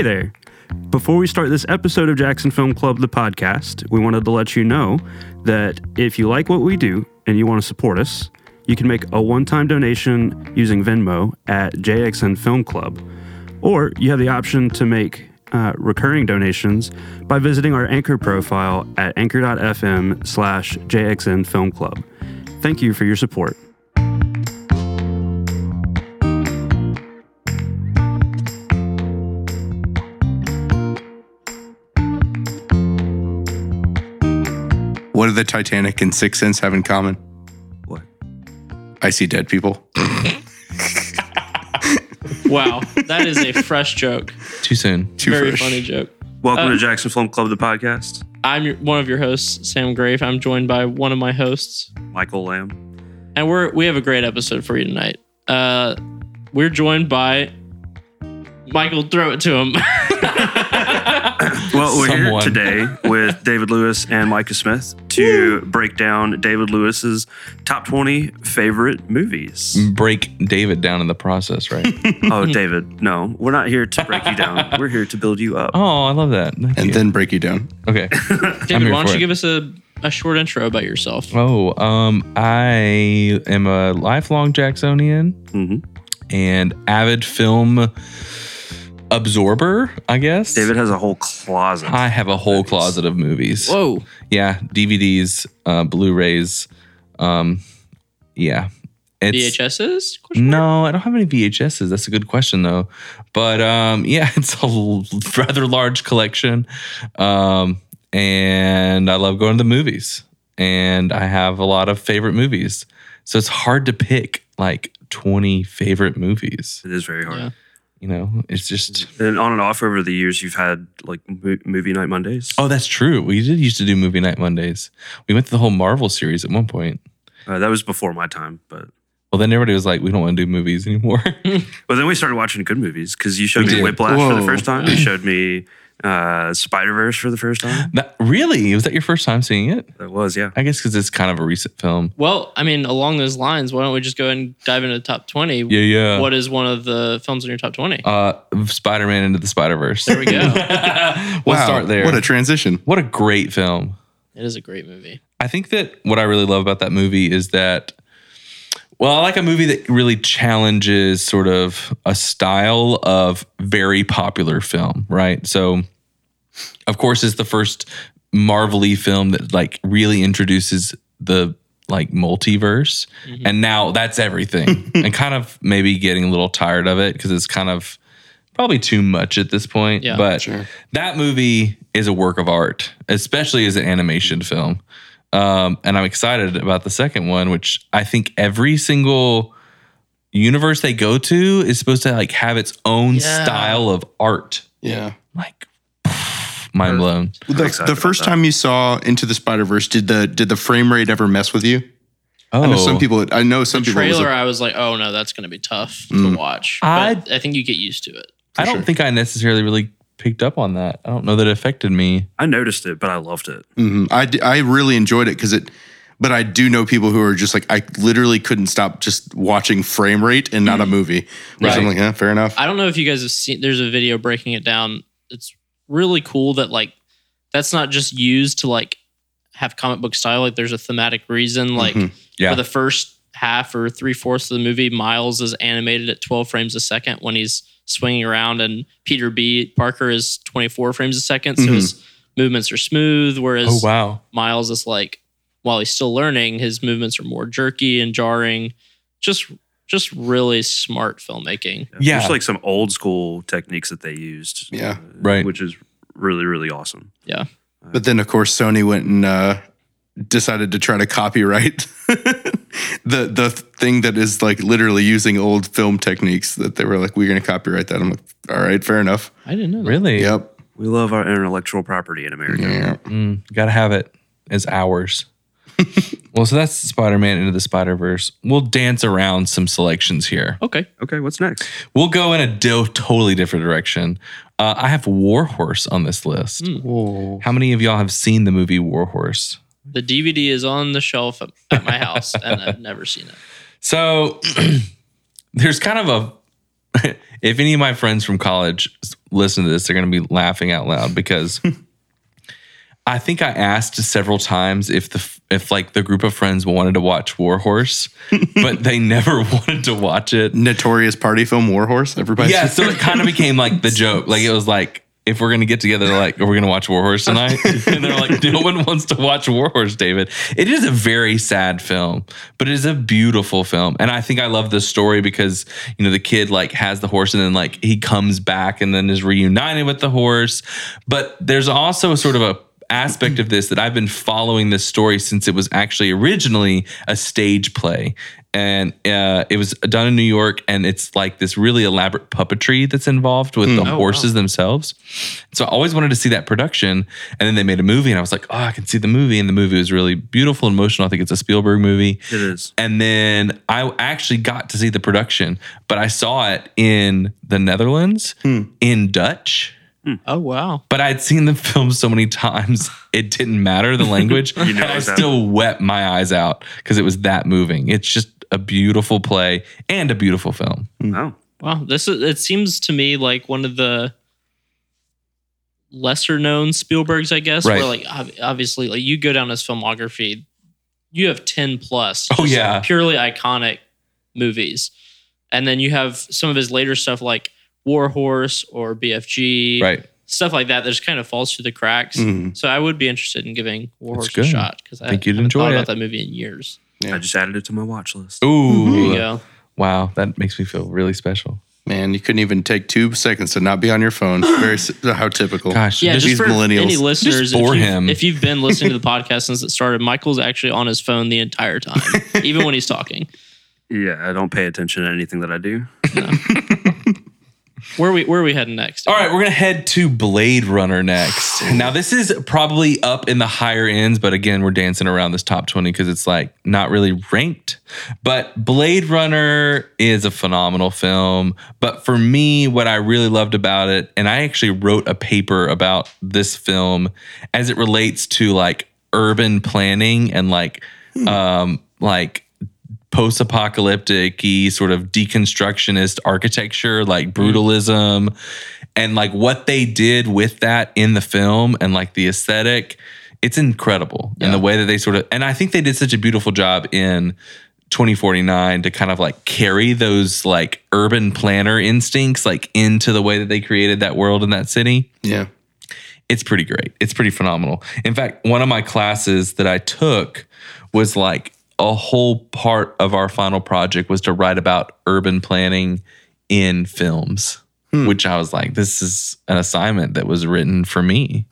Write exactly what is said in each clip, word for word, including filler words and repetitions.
Hey there! Before we start this episode of Jackson Film Club, the podcast, we wanted to let you know that if you like what we do and you want to support us, you can make a one-time donation using Venmo at J X N Film Club, or you have the option to make uh, recurring donations by visiting our Anchor profile at anchor.fm slash JXN Film Club. Thank you for your support. What do the Titanic and Sixth Sense have in common? What? I see dead people. Wow, that is a fresh joke. Too soon. Too Very fresh. funny joke. Welcome uh, to Jackson Film Club, the podcast. I'm your, one of your hosts, Sam Grave. I'm joined by one of my hosts, Michael Lamb. And we're we have a great episode for you tonight. Uh, we're joined by... Michael, throw it to him. Well, we're Someone. here today with David Lewis and Micah Smith to break down David Lewis's top twenty favorite movies. Break David down in the process, right? Oh, David, no. We're not here to break you down. We're here to build you up. Oh, I love that. Thank and you. Then break you down. Okay. David, why don't you it. give us a, a short intro about yourself? Oh, um, I am a lifelong Jacksonian mm-hmm. and avid film... absorber, I guess. David has a whole closet. I have a whole movies. closet of movies. Whoa. Yeah, D V Ds, uh, Blu-rays. Um, yeah. It's, V H S's? No, I don't have any V H S's. That's a good question, though. But um, yeah, it's a l- rather large collection. Um, and I love going to the movies. And I have a lot of favorite movies. So it's hard to pick like twenty favorite movies. It is very hard. Yeah. You know, it's just... And on and off over the years, you've had, like, Movie Night Mondays. Oh, that's true. We did used to do Movie Night Mondays. We went through the whole Marvel series at one point. Uh, that was before my time, but... Well, then everybody was like, we don't want to do movies anymore. Well, then we started watching good movies, because you showed we me did. Whiplash Whoa. for the first time. You showed me uh, Spider-Verse for the first time. That, really? Was that your first time seeing it? It was, yeah. I guess because it's kind of a recent film. Well, I mean, along those lines, why don't we just go ahead and dive into the top twenty? Yeah, yeah. What is one of the films in your top twenty? Uh, Spider-Man Into the Spider-Verse. There we go. we'll wow, start there. What a transition. What a great film. It is a great movie. I think that what I really love about that movie is that Well, I like a movie that really challenges sort of a style of very popular film, right? So, of course, it's the first Marvel-y film that like really introduces the like multiverse. Mm-hmm. And now that's everything. And kind of maybe getting a little tired of it because it's kind of probably too much at this point. Yeah, but sure. That movie is a work of art, especially as an animation film. Um, and I'm excited about the second one, which I think every single universe they go to is supposed to like have its own yeah. style of art. Yeah. Like mind blown. The, the first time you saw Into the Spider-Verse, did the did the frame rate ever mess with you? Oh. I know some people I know some the people trailer was like, I was like, oh no, that's gonna be tough mm. to watch. But I, I think you get used to it. I don't sure. think I necessarily really picked up on that. I don't know that it affected me. I noticed it, but I loved it. Mm-hmm. I, d- I really enjoyed it because it, but I do know people who are just like, I literally couldn't stop just watching frame rate and not mm-hmm. a movie. Right. I'm like, eh, fair enough. I don't know if you guys have seen, there's a video breaking it down. It's really cool that like, that's not just used to like have comic book style. Like there's a thematic reason, like mm-hmm. yeah. for the first half or three fourths of the movie, Miles is animated at twelve frames a second when he's swinging around, and Peter B. Parker is twenty-four frames a second, so mm-hmm. his movements are smooth, whereas oh, wow. Miles is like, while he's still learning, his movements are more jerky and jarring. Just just really smart filmmaking. Yeah. yeah. There's like some old school techniques that they used. Yeah, uh, right. Which is really, really awesome. Yeah. Uh, but then, of course, Sony went and uh, decided to try to copyright the the thing that is like literally using old film techniques that they were like, we're going to copyright that. I'm like, all right, fair enough. I didn't know that. Really? Yep. We love our intellectual property in America. Yeah. Mm, got to have it as ours. Well, so that's Spider-Man Into the Spider-Verse. We'll dance around some selections here. Okay. Okay, what's next? We'll go in a do- totally different direction. Uh, I have War Horse on this list. Mm. How many of y'all have seen the movie War Horse? The D V D is on the shelf at my house, and I've never seen it. So there's kind of a... if any of my friends from college listen to this, they're going to be laughing out loud because I think I asked several times if the if like the group of friends wanted to watch War Horse, but they never wanted to watch it. Notorious party film War Horse. Everybody, yeah. So it kind of became like the joke. Like it was like, if we're gonna get together, like, are we gonna watch War Horse tonight? And they're like, no one wants to watch War Horse, David. It is a very sad film, but it is a beautiful film, and I think I love this story because you know the kid like has the horse, and then like he comes back, and then is reunited with the horse. But there's also sort of a aspect of this that I've been following this story since it was actually originally a stage play. And uh, it was done in New York, and it's like this really elaborate puppetry that's involved with mm. the oh, horses wow. themselves. So I always wanted to see that production, and then they made a movie, and I was like, oh, I can see the movie, and the movie was really beautiful and emotional. I think it's a Spielberg movie. It is. And then I actually got to see the production, but I saw it in the Netherlands, mm. in Dutch. Oh, wow. But I'd seen the film so many times, it didn't matter the language. you know, I exactly. still wept my eyes out because it was that moving. It's just a beautiful play and a beautiful film. Oh, wow. This is, it seems to me like one of the lesser known Spielbergs, I guess. Right. Where, like, obviously, like you go down his filmography, you have ten plus. Oh, yeah. Purely iconic movies. And then you have some of his later stuff like War Horse or B F G, right? Stuff like that. That just kind of falls through the cracks. Mm. So I would be interested in giving War Horse a shot because I think you'd haven't enjoy thought it. About that movie in years. Yeah. I just added it to my watch list. Ooh, there you go. Wow, that makes me feel really special. Man, you couldn't even take two seconds to not be on your phone. Very how typical. Gosh, yeah, just these for millennials. Any listeners, just for if, him. You've, if you've been listening to the podcast since it started, Michael's actually on his phone the entire time, even when he's talking. Yeah, I don't pay attention to anything that I do. No. Where are we where are we heading next? All right, we're going to head to Blade Runner next. Now, this is probably up in the higher ends, but again, we're dancing around this top twenty because it's like not really ranked. But Blade Runner is a phenomenal film. But for me, what I really loved about it, and I actually wrote a paper about this film as it relates to like urban planning and like hmm. um, like post-apocalyptic-y sort of deconstructionist architecture, like brutalism, and like what they did with that in the film and like the aesthetic. It's incredible. Yeah. And the way that they sort of, and I think they did such a beautiful job in twenty forty-nine to kind of like carry those like urban planner instincts like into the way that they created that world in that city. Yeah. It's pretty great. It's pretty phenomenal. In fact, one of my classes that I took was like, a whole part of our final project was to write about urban planning in films, hmm. which I was like, this is an assignment that was written for me.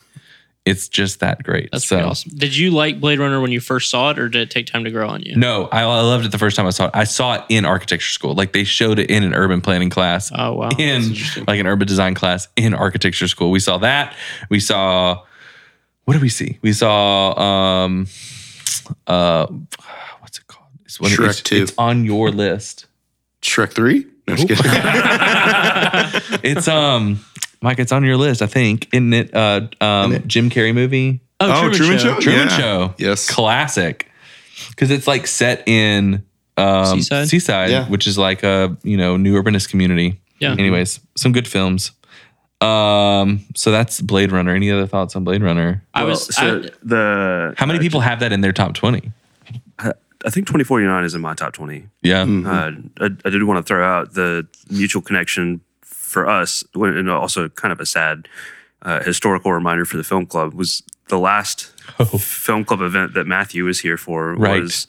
It's just that great. That's so pretty awesome. Did you like Blade Runner when you first saw it, or did it take time to grow on you? No, I loved it the first time I saw it. I saw it in architecture school. Like they showed it in an urban planning class. Oh, wow. In like an urban design class in architecture school. We saw that. We saw, what did we see? We saw, um, uh, Shrek it's, two. It's on your list. Shrek three? No, just kidding. It's um, Mike. It's on your list, I think, isn't it? Uh, um, isn't it? Jim Carrey movie. Oh, oh Truman, Truman Show. Show? Truman yeah. Show. Yes, classic. Because it's like set in um, Seaside, Seaside yeah. which is like a you know new urbanist community. Yeah. Anyways, some good films. Um. So that's Blade Runner. Any other thoughts on Blade Runner? I well, was so I, the. How many uh, people have that in their top twenty? I think twenty forty-nine is in my top twenty. Yeah. Mm-hmm. Uh, I, I did want to throw out the mutual connection for us, and also kind of a sad uh, historical reminder for the film club, was the last oh. film club event that Matthew was here for right. was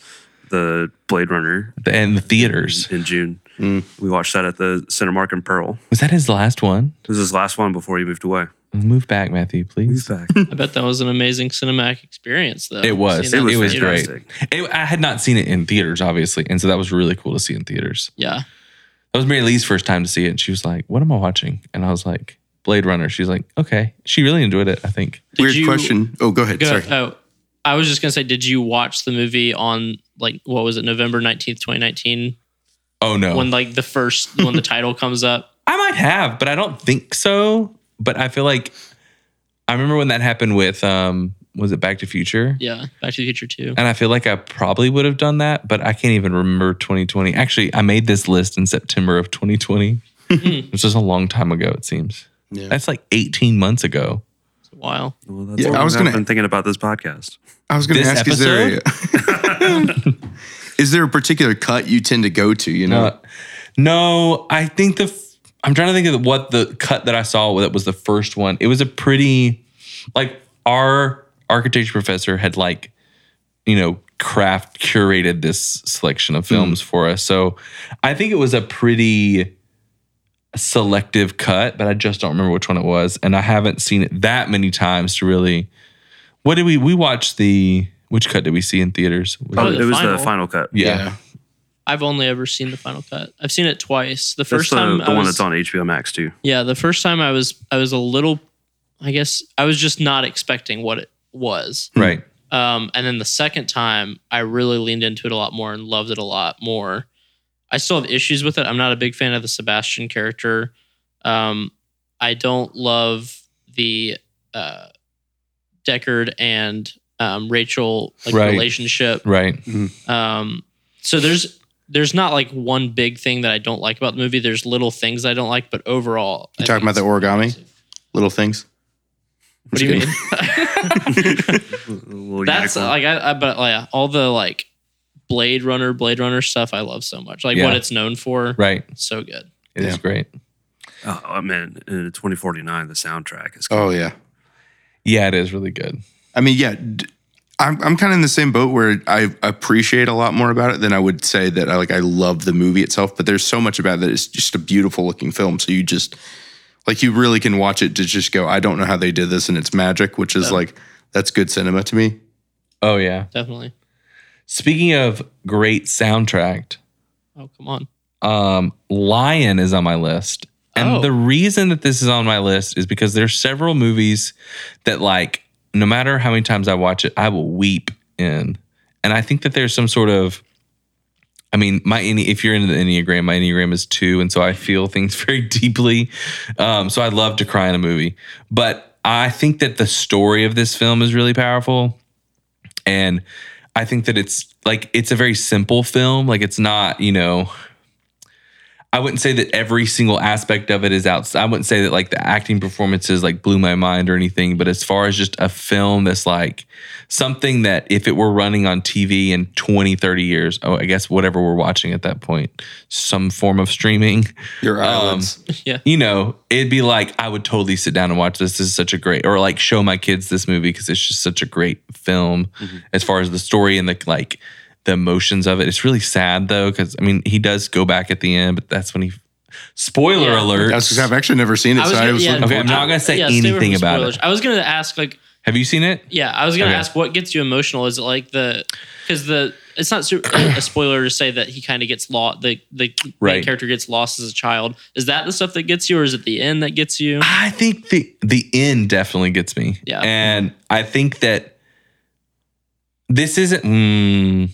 the Blade Runner. And the theaters. In, in June. Mm. We watched that at the Cinemark in Pearl. Was that his last one? It was his last one before he moved away. Move back, Matthew, please. Move back. I bet that was an amazing cinematic experience, though. It was. It was, it was great. It, I had not seen it in theaters, obviously, and so that was really cool to see in theaters. Yeah. That was Mary Lee's first time to see it, and she was like, what am I watching? And I was like, Blade Runner. She's like, okay. She really enjoyed it, I think. Did Weird you, question. Oh, go ahead. Go, Sorry. Oh, I was just going to say, did you watch the movie on, like, what was it, November nineteenth, twenty nineteen? Oh, no. When, like, the first, when the title comes up? I might have, but I don't think so. But I feel like I remember when that happened with, um, was it Back to Future? Yeah, Back to the Future two. And I feel like I probably would have done that, but I can't even remember twenty twenty. Actually, I made this list in September of twenty twenty. Mm. Which is a long time ago, it seems. Yeah. That's like eighteen months ago. It's a while. Well, that's yeah, I was gonna, been thinking about this podcast. I was going to ask, is there, a, is there a particular cut you tend to go to, you know? Uh, no, I think the... I'm trying to think of what the cut that I saw that was the first one. It was a pretty... Like, our architecture professor had, like, you know, craft curated this selection of films mm. for us. So I think it was a pretty selective cut, but I just don't remember which one it was. And I haven't seen it that many times to really... What did we... We watched the... Which cut did we see in theaters? Was oh, it, it was final. the final cut. Yeah. yeah. I've only ever seen the final cut. I've seen it twice. The first that's the, time... The I one was, that's on H B O Max, too. Yeah, the first time I was I was a little... I guess I was just not expecting what it was. Right. Um, and then the second time, I really leaned into it a lot more and loved it a lot more. I still have issues with it. I'm not a big fan of the Sebastian character. Um, I don't love the uh, Deckard and um, Rachel like, right. relationship. Right. Mm-hmm. Um, so there's there's not like one big thing that I don't like about the movie. There's little things I don't like, but overall... You're talking about the origami? Impressive. Little things? What do you mean? That's like, I, I but yeah, all the like Blade Runner, Blade Runner stuff I love so much. Like yeah. what it's known for. Right. So good. It yeah. is great. Oh, I mean, in twenty forty-nine, the soundtrack is good. Oh, yeah. Yeah, it is really good. I mean, yeah, I'm I'm kind of in the same boat where I appreciate a lot more about it than I would say that I, like, I love the movie itself, but there's so much about it. It's just a beautiful looking film. So you just... Like, you really can watch it to just go, I don't know how they did this, and it's magic, which is, oh. like, that's good cinema to me. Oh, yeah. Definitely. Speaking of great soundtrack. Oh, come on. Um, Lion is on my list. And oh. the reason that this is on my list is because there's several movies that, like, no matter how many times I watch it, I will weep in. And I think that there's some sort of... I mean, my if you're into the Enneagram, my Enneagram is two, and so I feel things very deeply. Um, so I love to cry in a movie. But I think that the story of this film is really powerful. And I think that it's, like, it's a very simple film. Like, it's not, you know... I wouldn't say that every single aspect of it is outside. I wouldn't say that, like, the acting performances, like, blew my mind or anything. But as far as just a film that's, like, something that if it were running on T V in twenty, thirty years, oh, I guess whatever we're watching at that point, some form of streaming. Your eyelids. Um, yeah. You know, it'd be like, I would totally sit down and watch this. This is such a great, or, like, show my kids this movie because it's just such a great film mm-hmm. as far as the story and the, like, the emotions of it. It's really sad, though, because, I mean, he does go back at the end, but that's when he... Spoiler yeah. alert. That's I've actually never seen it, I was so gonna, I was yeah, looking okay, I'm not going to say yeah, anything about it. I was going to ask, like... Have you seen it? Yeah, I was going to okay. ask, what gets you emotional? Is it, like, the... Because the... It's not super, a spoiler to say that he kind of gets lost, the, the right. character gets lost as a child. Is that the stuff that gets you, or is it the end that gets you? I think the, the end definitely gets me. Yeah. And I think that this isn't... Mm,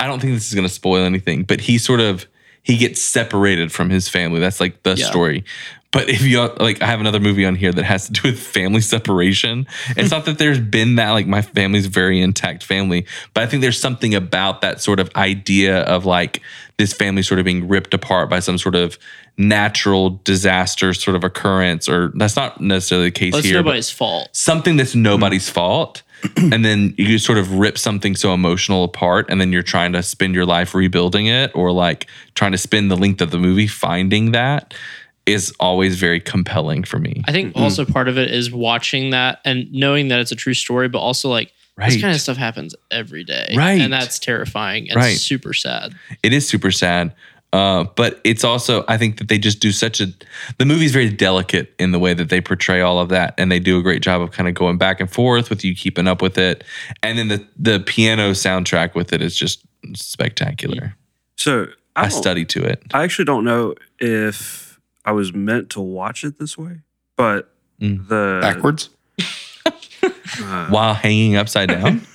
I don't think this is going to spoil anything, but he sort of, he gets separated from his family. That's like the yeah. story. But if you, like, I have another movie on here that has to do with family separation. It's not that there's been that, like, my family's very intact family, but I think there's something about that sort of idea of, like, this family sort of being ripped apart by some sort of natural disaster sort of occurrence, or that's not necessarily the case well, here. It's nobody's fault. Something that's nobody's mm-hmm. fault. And then you sort of rip something so emotional apart, and then you're trying to spend your life rebuilding it, or, like, trying to spend the length of the movie finding that is always very compelling for me. I think mm-hmm. also part of it is watching that and knowing that it's a true story, but also, like, right. this kind of stuff happens every day. Right. And that's terrifying and right. super sad. It is super sad. Uh, but it's also, I think that they just do such a, the movie's very delicate in the way that they portray all of that. And they do a great job of kind of going back and forth with you keeping up with it. And then the, the piano soundtrack with it is just spectacular. So I, I study to it. I actually don't know if I was meant to watch it this way, but mm. the... Backwards? uh, While hanging upside down?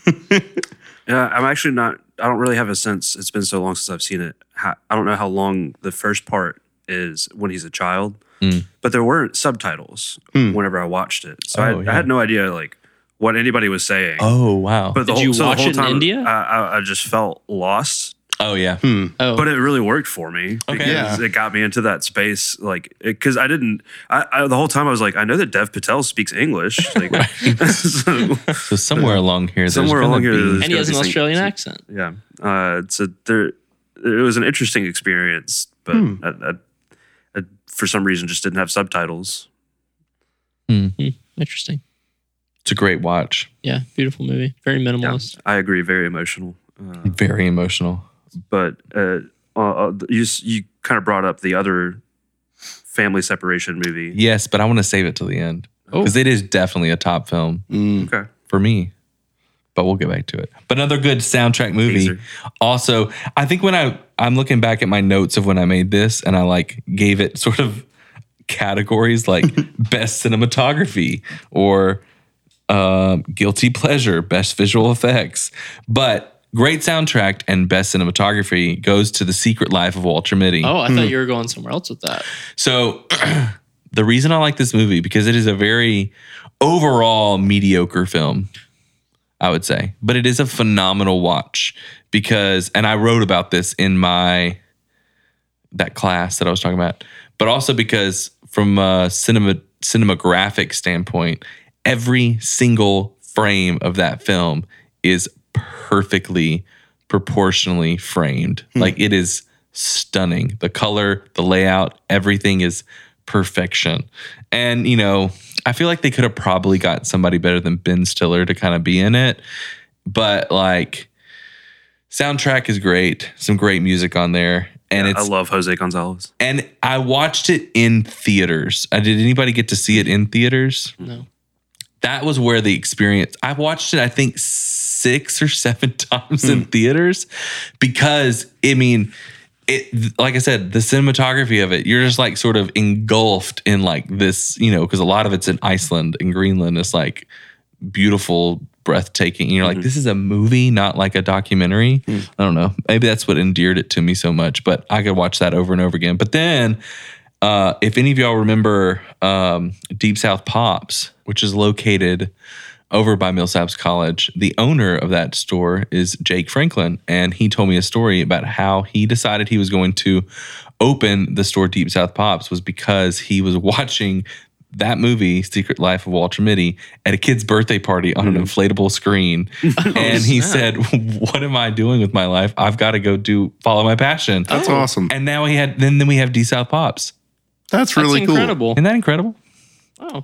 Yeah, I'm actually not... I don't really have a sense. It's been so long since I've seen it. I don't know how long the first part is when he's a child, mm. but there weren't subtitles mm. whenever I watched it. So oh, I, yeah. I had no idea, like, what anybody was saying. Oh, wow. But the Did whole, you so watch the whole it time, in India? I, I, I just felt lost. Oh, yeah. Hmm. Oh. But it really worked for me. Okay. Because yeah. it got me into that space. Like, because I didn't, I, I the whole time I was like, I know that Dev Patel speaks English. Like, so, so somewhere uh, along here, somewhere along here. And he has an Australian things. accent. Yeah. Uh, so there, it was an interesting experience, but hmm. I, I, I, for some reason, just didn't have subtitles. Mm-hmm. Interesting. It's a great watch. Yeah. Beautiful movie. Very minimalist. Yeah, I agree. Very emotional. Uh, very emotional. But uh, uh, you you kind of brought up the other family separation movie. Yes, but I want to save it till the end because oh. it is definitely a top film mm, okay. for me. But we'll get back to it. But another good soundtrack movie. Easier. Also, I think when I I'm looking back at my notes of when I made this and I like gave it sort of categories like best cinematography or uh, guilty pleasure, best visual effects, but. Great soundtrack and best cinematography goes to The Secret Life of Walter Mitty. Oh, I thought mm. you were going somewhere else with that. So the reason I like this movie, because it is a very overall mediocre film, I would say. But it is a phenomenal watch because, and I wrote about this in my, that class that I was talking about, but also because from a cinema, cinematographic standpoint, every single frame of that film is perfectly proportionally framed. Hmm. Like it is stunning. The color, the layout, everything is perfection. And, you know, I feel like they could have probably got somebody better than Ben Stiller to kind of be in it. But like soundtrack is great. Some great music on there. And yeah, it's, I love Jose Gonzalez. And I watched it in theaters. Uh, did anybody get to see it in theaters? No. That was where the experience, I watched it, I think, six or seven times mm. in theaters because, I mean, it. like I said, the cinematography of it, you're just like sort of engulfed in like this, you know, because a lot of it's in Iceland and Greenland. It's like beautiful, breathtaking. You're mm-hmm. like, this is a movie, not like a documentary. Mm. I don't know. Maybe that's what endeared it to me so much, but I could watch that over and over again. But then... Uh, if any of y'all remember um, Deep South Pops, which is located over by Millsaps College, the owner of that store is Jake Franklin. And he told me a story about how he decided he was going to open the store Deep South Pops was because he was watching that movie, Secret Life of Walter Mitty, at a kid's birthday party on mm. an inflatable screen. Oh, and he snap. said, what am I doing with my life? I've got to go do follow my passion. That's oh. awesome. And now he had then, then we have Deep South Pops. That's really That's incredible. cool. Isn't that incredible? Oh.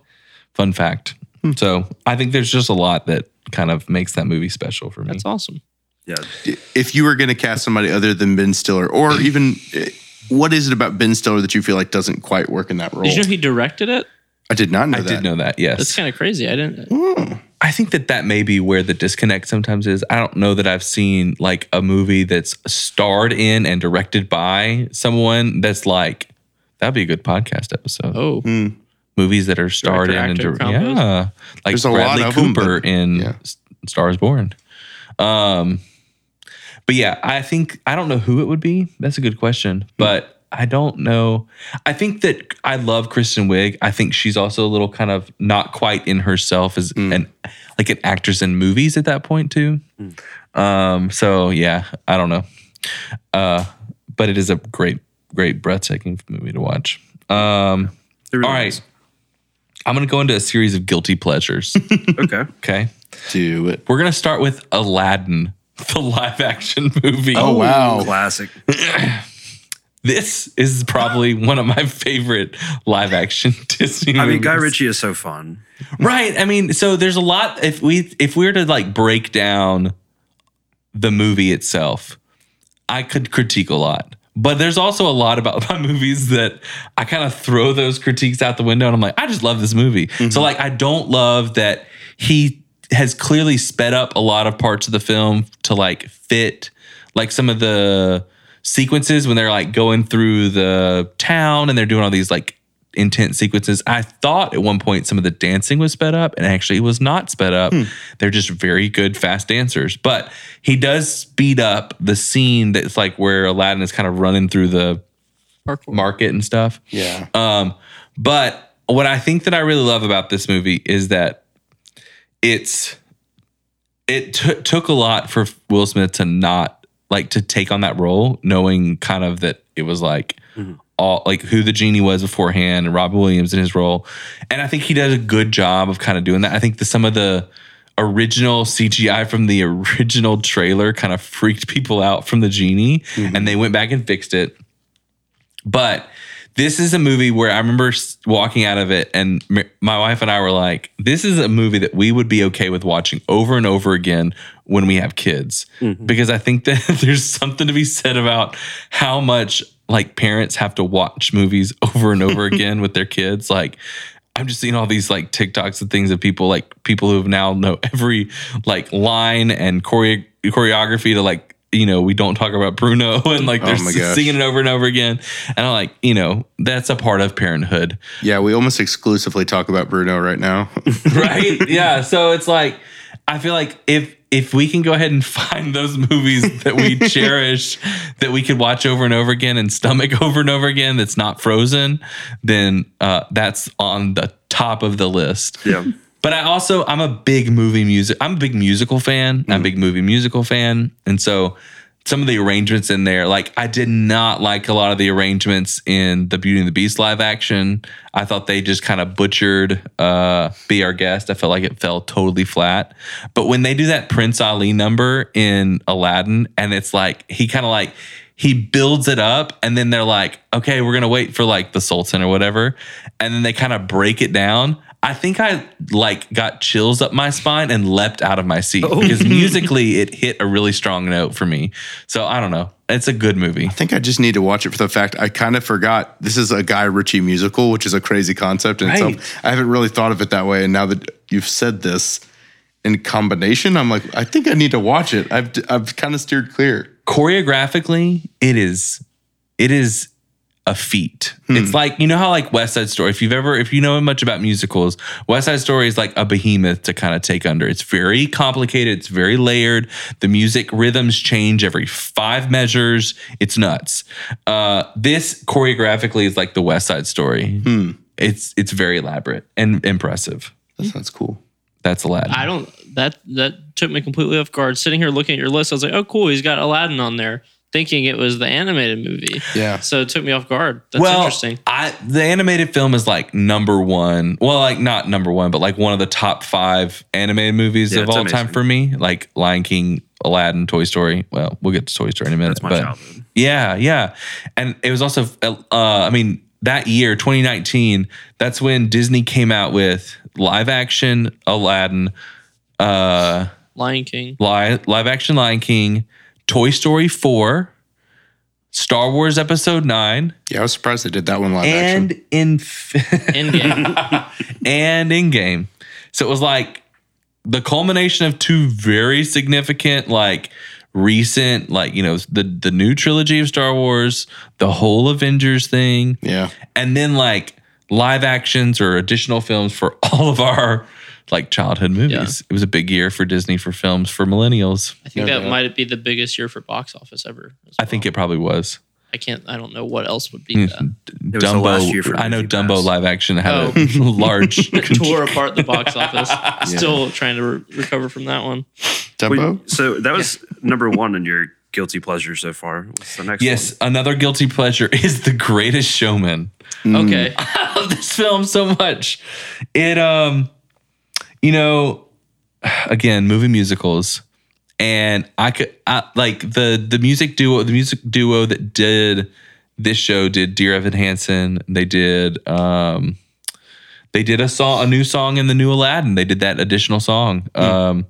Fun fact. Hmm. So I think there's just a lot that kind of makes that movie special for me. That's awesome. Yeah. If you were going to cast somebody other than Ben Stiller, or even what is it about Ben Stiller that you feel like doesn't quite work in that role? Did you know he directed it? I did not know I that. I did know that, yes. That's kind of crazy. I didn't. Mm. I think that that may be where the disconnect sometimes is. I don't know that I've seen like a movie that's starred in and directed by someone that's like, that'd be a good podcast episode. Oh, mm. movies that are starred in, and dir- yeah, like There's Bradley Cooper them, but, in yeah. *Star Is Born*. Um, but yeah, I think I don't know who it would be. That's a good question, mm. but I don't know. I think that I love Kristen Wiig. I think she's also a little kind of not quite in herself as mm. an like an actress in movies at that point too. Mm. Um, so yeah, I don't know, uh, but it is a great. Great, breathtaking movie to watch. Um, really all right. Is. I'm going to go into a series of guilty pleasures. okay. Okay. Do it. We're going to start with Aladdin, the live action movie. Oh, wow. Ooh, classic. This is probably one of my favorite live action Disney I mean, movies. Guy Ritchie is so fun. Right. I mean, so there's a lot. If we if we were to like break down the movie itself, I could critique a lot. But there's also a lot about my movies that I kind of throw those critiques out the window and I'm like, I just love this movie. Mm-hmm. So like, I don't love that he has clearly sped up a lot of parts of the film to like fit like some of the sequences when they're like going through the town and they're doing all these like intense sequences. I thought at one point some of the dancing was sped up and actually it was not sped up. Hmm. They're just very good, fast dancers. But he does speed up the scene that's like where Aladdin is kind of running through the Parkour. market and stuff. Yeah. Um, but what I think that I really love about this movie is that it's it t- took a lot for Will Smith to not like to take on that role, knowing kind of that it was like mm-hmm. all like who the genie was beforehand and Robin Williams in his role. And I think he does a good job of kind of doing that. I think the, some of the original C G I from the original trailer kind of freaked people out from the genie mm-hmm. and they went back and fixed it. But this is a movie where I remember walking out of it and my wife and I were like, this is a movie that we would be okay with watching over and over again when we have kids. Mm-hmm. Because I think that there's something to be said about how much like parents have to watch movies over and over again with their kids. Like I'm just seeing all these like TikToks and things of people like people who now know every like line and chore- choreography to like, you know, we don't talk about Bruno and like they're oh singing it over and over again. And I'm like, you know, that's a part of parenthood. Yeah. We almost exclusively talk about Bruno right now. Right. Yeah. So it's like, I feel like if, if we can go ahead and find those movies that we cherish that we could watch over and over again and stomach over and over again, that's not Frozen, then uh, that's on the top of the list. Yeah. But I also, I'm a big movie music, I'm a big musical fan. Mm-hmm. I'm a big movie musical fan. And so some of the arrangements in there, like I did not like a lot of the arrangements in the Beauty and the Beast live action. I thought they just kind of butchered uh, Be Our Guest. I felt like it fell totally flat. But when they do that Prince Ali number in Aladdin, and it's like, he kind of like, he builds it up and then they're like, okay, we're going to wait for like the Sultan or whatever. And then they kind of break it down. I think I like got chills up my spine and leapt out of my seat oh. because musically it hit a really strong note for me. So I don't know. It's a good movie. I think I just need to watch it for the fact I kind of forgot this is a Guy Ritchie musical, which is a crazy concept in right. itself. I haven't really thought of it that way. And now that you've said this in combination, I'm like, I think I need to watch it. I've I've kind of steered clear. Choreographically, it is it is a feat. Hmm. It's like, you know how like West Side Story, if you've ever, if you know much about musicals, West Side Story is like a behemoth to kind of take under. It's very complicated. It's very layered. The music rhythms change every five measures. It's nuts. Uh, this choreographically is like the West Side Story. Hmm. It's, it's very elaborate and impressive. That sounds cool. That's Aladdin. I don't, that, that took me completely off guard. Sitting here looking at your list, I was like, oh cool, he's got Aladdin on there, thinking it was the animated movie. Yeah. So it took me off guard. That's well, interesting. I, the animated film is like number one. Well, like not number one, but like one of the top five animated movies yeah, of all amazing. Time for me. Like Lion King, Aladdin, Toy Story. Well, we'll get to Toy Story in a minute. That's my but childhood. Yeah, yeah. And it was also, uh, I mean, that year, twenty nineteen, that's when Disney came out with live action Aladdin. Uh, Lion King. Li- live action Lion King. Toy Story four, Star Wars Episode nine. Yeah, I was surprised they did that one live and action. In Endgame. and Endgame. So it was like the culmination of two very significant, like recent, like, you know, the, the new trilogy of Star Wars, the whole Avengers thing. Yeah. And then like live actions or additional films for all of our like childhood movies. Yeah. It was a big year for Disney for films for millennials. I think yeah, that yeah. might be the biggest year for box office ever. Well. I think it probably was. I can't, I don't know what else would be that. It was Dumbo, the last year for I know Dumbo Pass. Live action had oh. a large. Tore apart the box office. Yeah. Still trying to re- recover from that one. Dumbo? Wait, so that was yeah. number one in your guilty pleasure so far. What's the next yes, one? Yes, another guilty pleasure is The Greatest Showman. Mm. Okay. I love this film so much. It, um, You know, again, movie musicals, and I could I, like the the music duo, the music duo that did this show did Dear Evan Hansen. They did um, they did a song, a new song in the new Aladdin. They did that additional song, mm. um,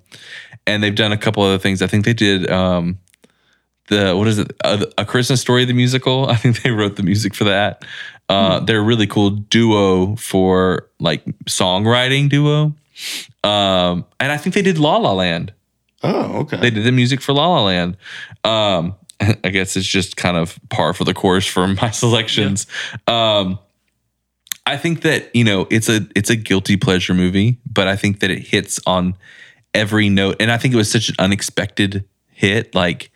and they've done a couple other things. I think they did um, the what is it, a, a Christmas Story, the musical. I think they wrote the music for that. Uh, mm. They're a really cool duo for like songwriting duo. Um, and I think they did La La Land. Oh, okay. They did the music for La La Land. Um, I guess it's just kind of par for the course for my selections. Yeah. Um, I think that, you know, it's a it's a guilty pleasure movie, but I think that it hits on every note. And I think it was such an unexpected hit. Like,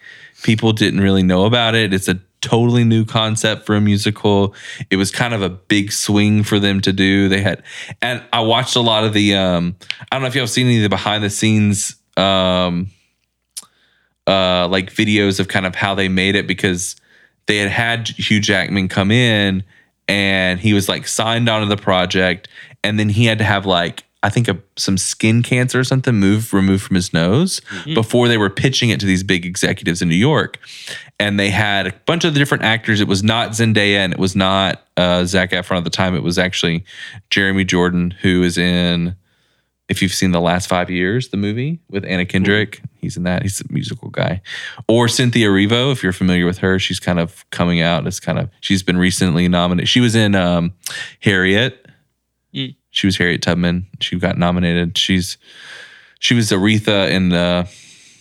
people didn't really know about it. It's a totally new concept for a musical. It was kind of a big swing for them to do. They had, and I watched a lot of the, um, I don't know if y'all have seen any of the behind the scenes um, uh, like videos of kind of how they made it, because they had had Hugh Jackman come in and he was like signed onto the project, and then he had to have like, I think a, some skin cancer or something moved, removed from his nose mm-hmm. before they were pitching it to these big executives in New York. And they had a bunch of the different actors. It was not Zendaya and it was not uh, Zac Efron at the time. It was actually Jeremy Jordan, who is in, if you've seen The Last Five Years, the movie with Anna Kendrick, cool. He's in that. He's a musical guy. Or Cynthia Erivo, if you're familiar with her, she's kind of coming out as kind of, she's been recently nominated. She was in um, Harriet. Mm. She was Harriet Tubman. She got nominated. She's she was Aretha in the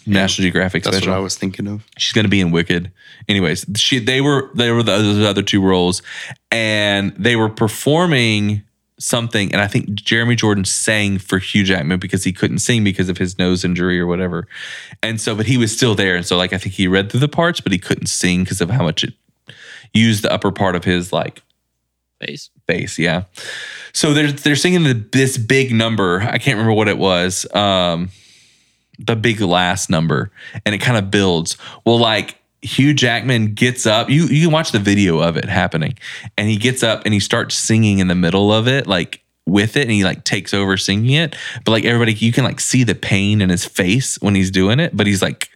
yeah, National Geographic that's special. That's what I was thinking of. She's going to be in Wicked. Anyways, she they were they were the other, the other two roles, and they were performing something. And I think Jeremy Jordan sang for Hugh Jackman because he couldn't sing because of his nose injury or whatever. And so, but he was still there. And so, like I think he read through the parts, but he couldn't sing because of how much it used the upper part of his like face. Face, yeah. So they're they're singing the, this big number. I can't remember what it was. Um, the big last number, and it kind of builds. Well, like Hugh Jackman gets up. You you can watch the video of it happening, and he gets up and he starts singing in the middle of it, like with it, and he like takes over singing it. But like everybody, you can like see the pain in his face when he's doing it. But he's like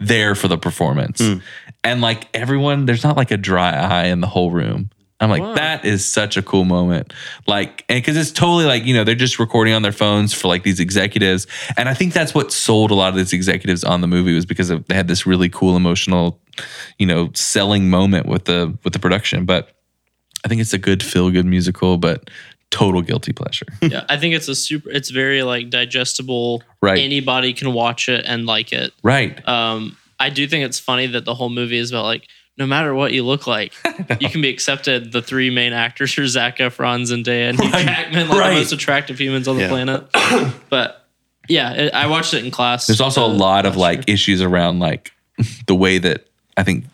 there for the performance, mm. and like everyone, there's not like a dry eye in the whole room. I'm like, wow. That is such a cool moment. Like, and because it's totally like, you know, they're just recording on their phones for like these executives. And I think that's what sold a lot of these executives on the movie was because of, they had this really cool emotional, you know, selling moment with the with the production. But I think it's a good feel-good musical, but total guilty pleasure. Yeah, I think it's a super, it's very like digestible. Right. Anybody can watch it and like it. Right. Um, I do think it's funny that the whole movie is about like, no matter what you look like, you can be accepted. The three main actors are Zac Efron, Zendaya, and Hugh right, Jackman, like right. the most attractive humans on yeah. the planet. But yeah, it, I watched it in class. There's also uh, a lot of like year. issues around like the way that I think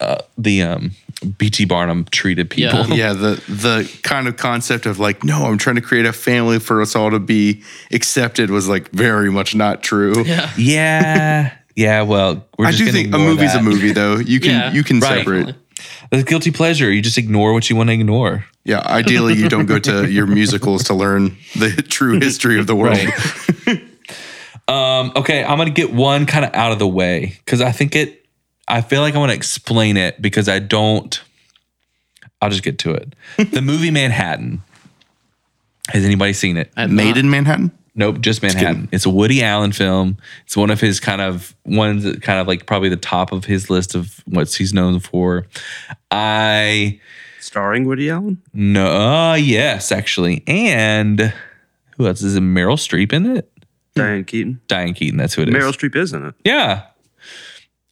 uh, the um, B T Barnum treated people. Yeah. yeah, the the kind of concept of like, no, I'm trying to create a family for us all to be accepted was like very much not true. Yeah. Yeah. Yeah, well, we're I just do think a movie's that. a movie, though. You can yeah, you can right. separate. The guilty pleasure, you just ignore what you want to ignore. Yeah, ideally, you don't go to your musicals to learn the true history of the world. Right. um, okay, I'm gonna get one kind of out of the way because I think it. I feel like I want to explain it because I don't. I'll just get to it. The movie Manhattan. Has anybody seen it? Made in Manhattan. Nope, just Manhattan. Just it's a Woody Allen film. It's one of his kind of ones, kind of like probably the top of his list of what he's known for. I starring Woody Allen. No, uh, yes, actually, and who else is it? Meryl Streep in it? Diane Keaton. Diane Keaton. That's who it is. Meryl Streep is in it. Yeah.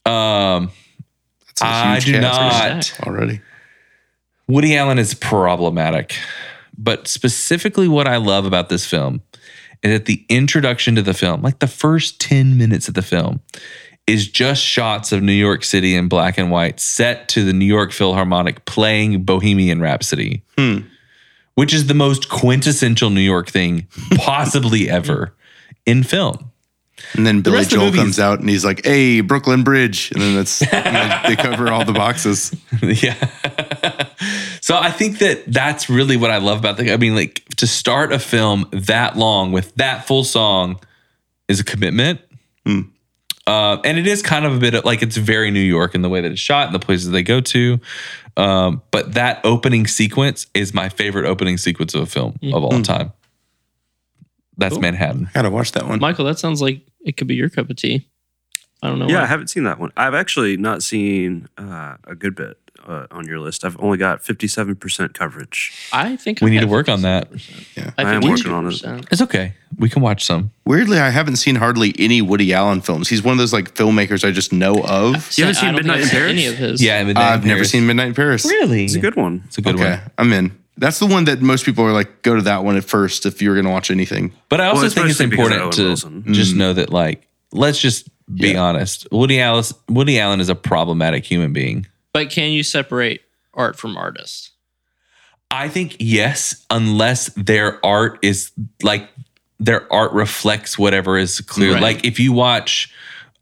Um, that's a I huge do not already. Woody Allen is problematic, but specifically, what I love about this film. And at the introduction to the film, like the first ten minutes of the film, is just shots of New York City in black and white set to the New York Philharmonic playing Bohemian Rhapsody, hmm. which is the most quintessential New York thing possibly ever in film. And then Billy the Joel the comes out and he's like, hey, Brooklyn Bridge. And then that's, and then they cover all the boxes. Yeah. So I think that that's really what I love about the, I mean, like to start a film that long with that full song is a commitment. Mm. Uh, and it is kind of a bit of, like, it's very New York in the way that it's shot and the places they go to. Um, but that opening sequence is my favorite opening sequence of a film mm. of all mm. time. That's cool. Manhattan. I gotta watch that one. Michael, that sounds like it could be your cup of tea. I don't know. Yeah, why. I haven't seen that one. I've actually not seen uh, a good bit uh, on your list. I've only got fifty-seven percent coverage. I think we I need to work fifty-seven percent. On that. Yeah, I, I am working on it. It's okay. We can watch some. Weirdly, I haven't seen hardly any Woody Allen films. He's one of those like filmmakers I just know of. I've you haven't seen Midnight in Paris? Any of his. Yeah, Midnight I've in never Paris. seen Midnight in Paris. Really? It's a good one. It's a good okay, one. Okay, I'm in. That's the one that most people are like, go to that one at first if you're going to watch anything. But I also well, think it's important to mm. just know that, like, let's just be yeah. honest. Woody Allen, Woody Allen is a problematic human being. But can you separate art from artist? I think yes, unless their art is like their art reflects whatever is clear. Right. Like if you watch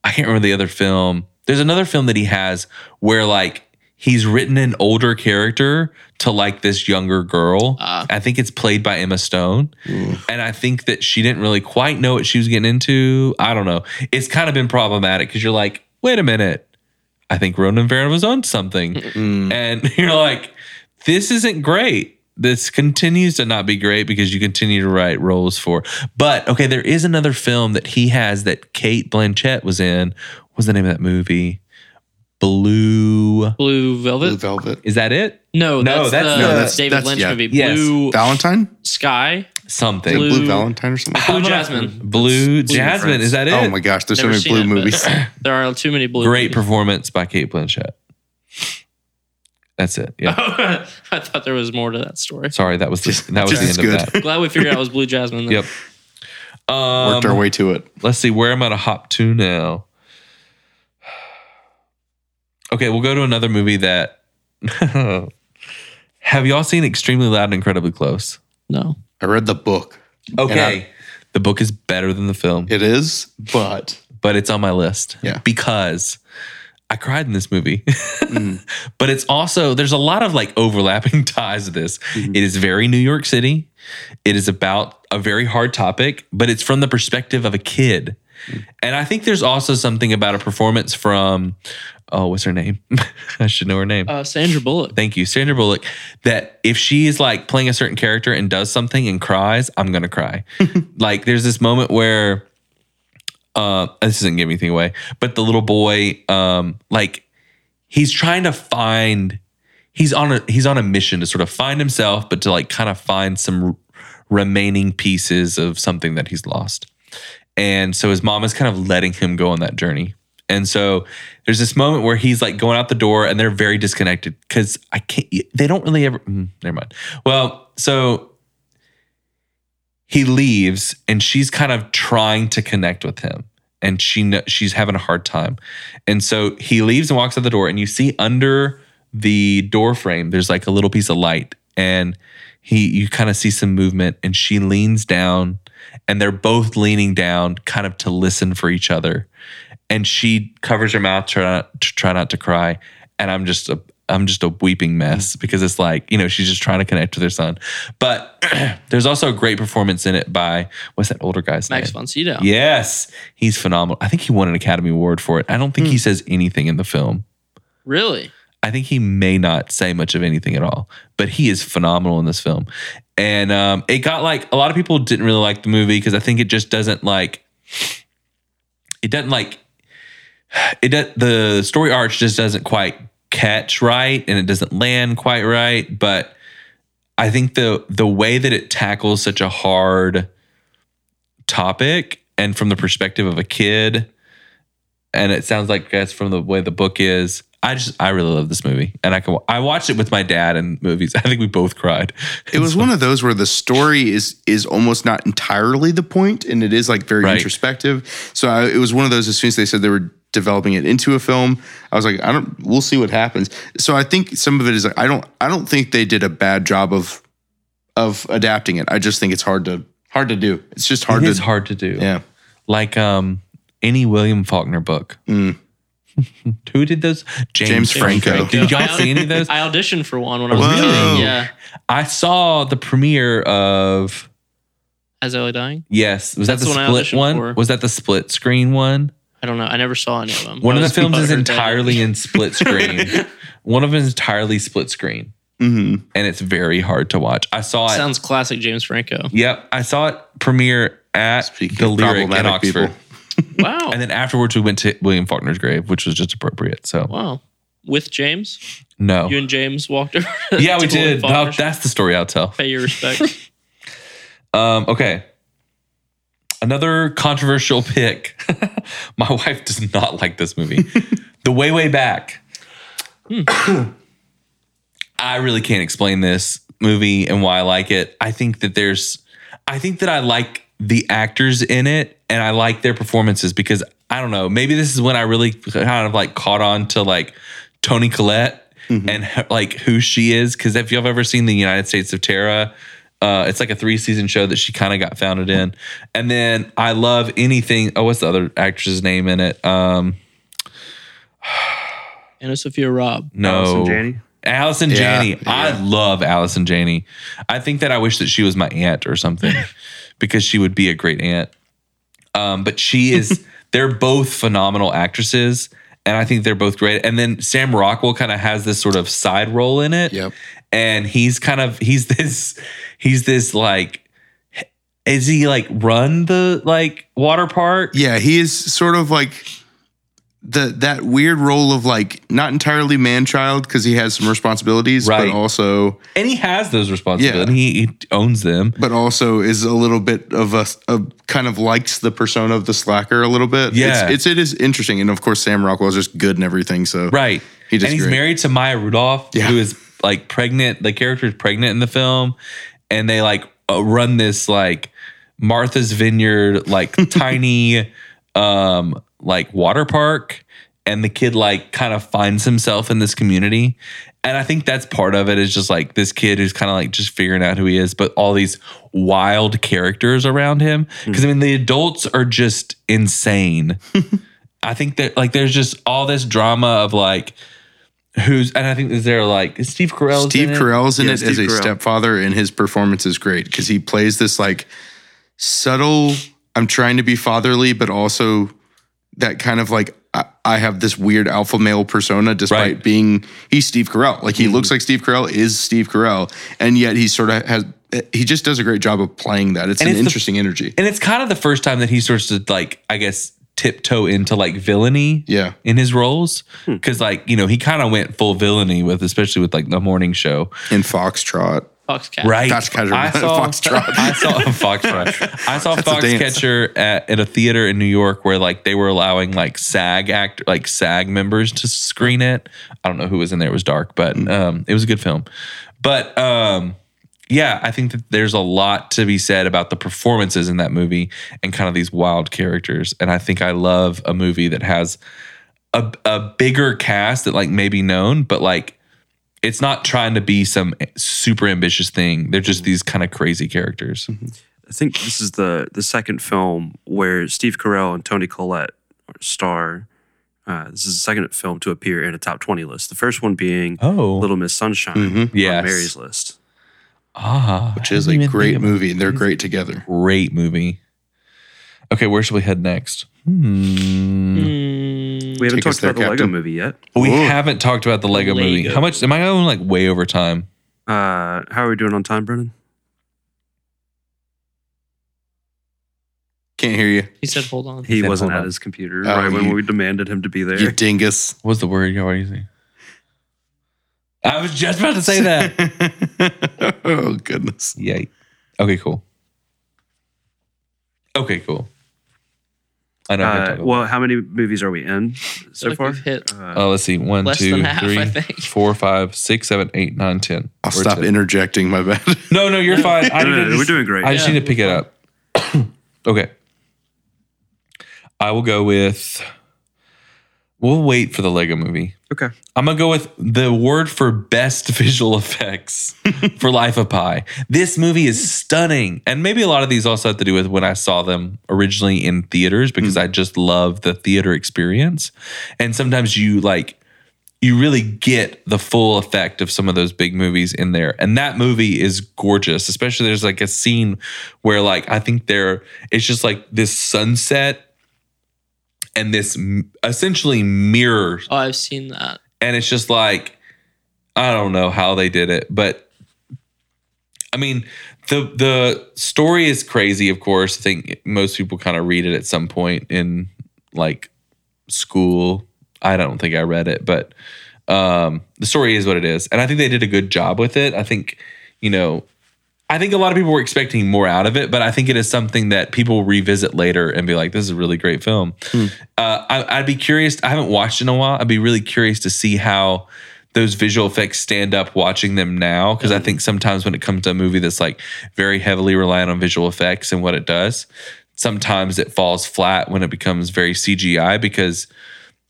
I can't remember the other film. There's another film that he has where like he's written an older character to like this younger girl. Uh, I think it's played by Emma Stone. Ooh. And I think that she didn't really quite know what she was getting into. I don't know. It's kind of been problematic because you're like, wait a minute. I think Ronan Farrow was on something. Mm-mm. And you're like, this isn't great. This continues to not be great because you continue to write roles for. But, okay, there is another film that he has that Cate Blanchett was in. What's the name of that movie? Blue... Blue Velvet? Blue Velvet. Is that it? No, no that's, that's the no, that's, David that's, Lynch yeah. movie. Yes. Blue... Valentine? Sky? Something. Blue, Blue Valentine or something? Blue Jasmine. Blue Jasmine. Blue Is that it? Oh, my gosh. There's Never so many blue it, movies. There are too many blue Great movies. Performance by Cate Blanchett. That's it. Yeah. I thought there was more to that story. Sorry, that was the, that was the end good. of that. Glad we figured out it was Blue Jasmine. Then. Yep. Um, Worked our way to it. Let's see. Where am I to hop to now? Okay, we'll go to another movie that... Have y'all seen Extremely Loud and Incredibly Close? No. I read the book. Okay. I, the book is better than the film. It is, but... But it's on my list. Yeah. Because... I cried in this movie, mm. but it's also, there's a lot of like overlapping ties to this. Mm-hmm. It is very New York City. It is about a very hard topic, but it's from the perspective of a kid. Mm. And I think there's also something about a performance from, oh, what's her name? I should know her name. Uh, Sandra Bullock. Thank you. Sandra Bullock. That if she is like playing a certain character and does something and cries, I'm going to cry. Like there's this moment where Uh, this doesn't give anything away, but the little boy, um, like he's trying to find, he's on a, he's on a mission to sort of find himself, but to like kind of find some r- remaining pieces of something that he's lost. And so his mom is kind of letting him go on that journey. And so there's this moment where he's like going out the door and they're very disconnected because I can't, they don't really ever, mm, never mind. Well, so he leaves and she's kind of trying to connect with him and she kn- she's having a hard time. And so he leaves and walks out the door and you see under the door frame, there's like a little piece of light and he you kind of see some movement and she leans down and they're both leaning down kind of to listen for each other. And she covers her mouth to try not to, try not to cry. And I'm just a, I'm just a weeping mess because it's like, you know, she's just trying to connect with her son. But there's also a great performance in it by, what's that older guy's Max name? Max von Sydow. Yes. He's phenomenal. I think he won an Academy Award for it. I don't think mm. he says anything in the film. Really? I think he may not say much of anything at all, but he is phenomenal in this film. And um, it got like, a lot of people didn't really like the movie because I think it just doesn't like, it doesn't like, it does, the story arc just doesn't quite catch right and it doesn't land quite right, but I think the the way that it tackles such a hard topic and from the perspective of a kid, and it sounds like that's from the way the book is, I just I really love this movie. And I can I watched it with my dad and movies. I think we both cried. It was so, one of those where the story is is almost not entirely the point and it is like very right. introspective. So I, it was one of those as soon as they said they were developing it into a film, I was like, I don't. We'll see what happens. So I think some of it is like, I don't. I don't think they did a bad job of of adapting it. I just think it's hard to hard to do. It's just hard. It to, is hard to do. Yeah, like um, any William Faulkner book. Mm. Who did those? James, James Franco. Franco. Did y'all see any of those? I auditioned for one when I was reading. Yeah, I saw the premiere of As I Lay Dying. Yes, was That's that the split one? For. Was that the split screen one? I don't know. I never saw any of them. One of the films is entirely in split screen. One of them is entirely split screen. Mm-hmm. And it's very hard to watch. I saw it. Sounds classic James Franco. Yep. I saw it premiere at Speaking the Lyric in Oxford. Wow. And then afterwards, we went to William Faulkner's grave, which was just appropriate. So Wow. With James? No. You and James walked over? Yeah, we did. No, that's the story I'll tell. Pay your respects. um, okay. Another controversial pick. My wife does not like this movie. The Way, Way Back. Hmm. I really can't explain this movie and why I like it. I think that there's, I think that I like the actors in it and I like their performances because I don't know, maybe this is when I really kind of like caught on to like Toni Collette mm-hmm. and like who she is. Because if you've ever seen The United States of Terror, Uh, it's like a three-season show that she kind of got founded in. And then I love anything. Oh, what's the other actress's name in it? Um, Anna Sophia Robb. No. Allison Janney. Allison yeah, Janney. Yeah. I love Allison Janney. I think that I wish that she was my aunt or something because she would be a great aunt. Um, but she is, they're both phenomenal actresses. And I think they're both great. And then Sam Rockwell kind of has this sort of side role in it. Yep. And he's kind of, he's this, he's this like, is he like run the like water park? Yeah. He is sort of like the, that weird role of like, not entirely man-child because he has some responsibilities, right. But also. And he has those responsibilities. Yeah. He, he owns them. But also is a little bit of a, a kind of likes the persona of the slacker a little bit. Yeah. It's, it's, it is interesting. And of course, Sam Rockwell is just good and everything. So. Right. He just and he's great. Married to Maya Rudolph, yeah. who is. Like pregnant, the character is pregnant in the film, and they like uh, run this like Martha's Vineyard, like tiny, um, like water park, and the kid like kind of finds himself in this community, and I think that's part of it is just like this kid who's kind of like just figuring out who he is, but all these wild characters around him because mm-hmm. I mean the adults are just insane. I think that like there's just all this drama of like. Who's and I think is there like is Steve Carell? Steve Carell's in it, Carell's in yeah, it as Carell. A stepfather, and his performance is great because he plays this like subtle. I'm trying to be fatherly, but also that kind of like I, I have this weird alpha male persona, despite right. being he's Steve Carell. Like he mm-hmm. looks like Steve Carell is Steve Carell, and yet he sort of has. He just does a great job of playing that. It's and an it's interesting the, energy, and it's kind of the first time that he starts to like I guess. Tiptoe into like villainy yeah. in his roles because hmm. like you know he kind of went full villainy with especially with like the morning show in Foxtrot Foxcatcher right Foxcatcher I saw Foxtrot I saw Foxtrot I saw Foxcatcher at, at a theater in New York where like they were allowing like SAG act like SAG members to screen it. I don't know who was in there. It was dark, but um, it was a good film. But um, yeah, I think that there's a lot to be said about the performances in that movie and kind of these wild characters. And I think I love a movie that has a, a bigger cast that like may be known, but like it's not trying to be some super ambitious thing. They're just these kind of crazy characters. I think this is the the second film where Steve Carell and Toni Collette star. Uh, this is the second film to appear in a top twenty list. The first one being oh. Little Miss Sunshine mm-hmm. yes. on Mary's list. Ah, which is a great movie, and they're great together. Great movie. Okay, where should we head next? Hmm. We haven't talked about the Lego movie yet. We haven't talked about the Lego movie. How much? Am I going like way over time? Uh, how are we doing on time, Brennan? Can't hear you. He said, "Hold on." He wasn't at his computer right when we demanded him to be there. You dingus! What's the word y'all are using? I was just about to say that. Oh, goodness. Yay. Okay, cool. Okay, cool. I know. Uh, well, how many movies are we in so like far? Hit uh, uh, let's see. One, two, half, three, four, five, six, seven, eight, nine, ten. I'll We're stop ten. Interjecting. My bad. No, no, you're fine. I no, no, just, we're doing great. I just yeah, need to pick fine. It up. Okay. I will go with... We'll wait for the Lego movie. Okay. I'm going to go with the word for best visual effects for Life of Pi. This movie is stunning. And maybe a lot of these also have to do with when I saw them originally in theaters because mm. I just love the theater experience. And sometimes you like, you really get the full effect of some of those big movies in there. And that movie is gorgeous, especially there's like a scene where like, I think there, it's just like this sunset and this essentially mirror. Oh, I've seen that. And it's just like, I don't know how they did it. But, I mean, the the story is crazy, of course. I think most people kind of read it at some point in, like, school. I don't think I read it. But um, the story is what it is. And I think they did a good job with it. I think, you know... I think a lot of people were expecting more out of it, but I think it is something that people revisit later and be like, this is a really great film. Hmm. Uh, I, I'd be curious. I haven't watched in a while. I'd be really curious to see how those visual effects stand up watching them now. Because mm. I think sometimes when it comes to a movie that's like very heavily reliant on visual effects and what it does, sometimes it falls flat when it becomes very C G I because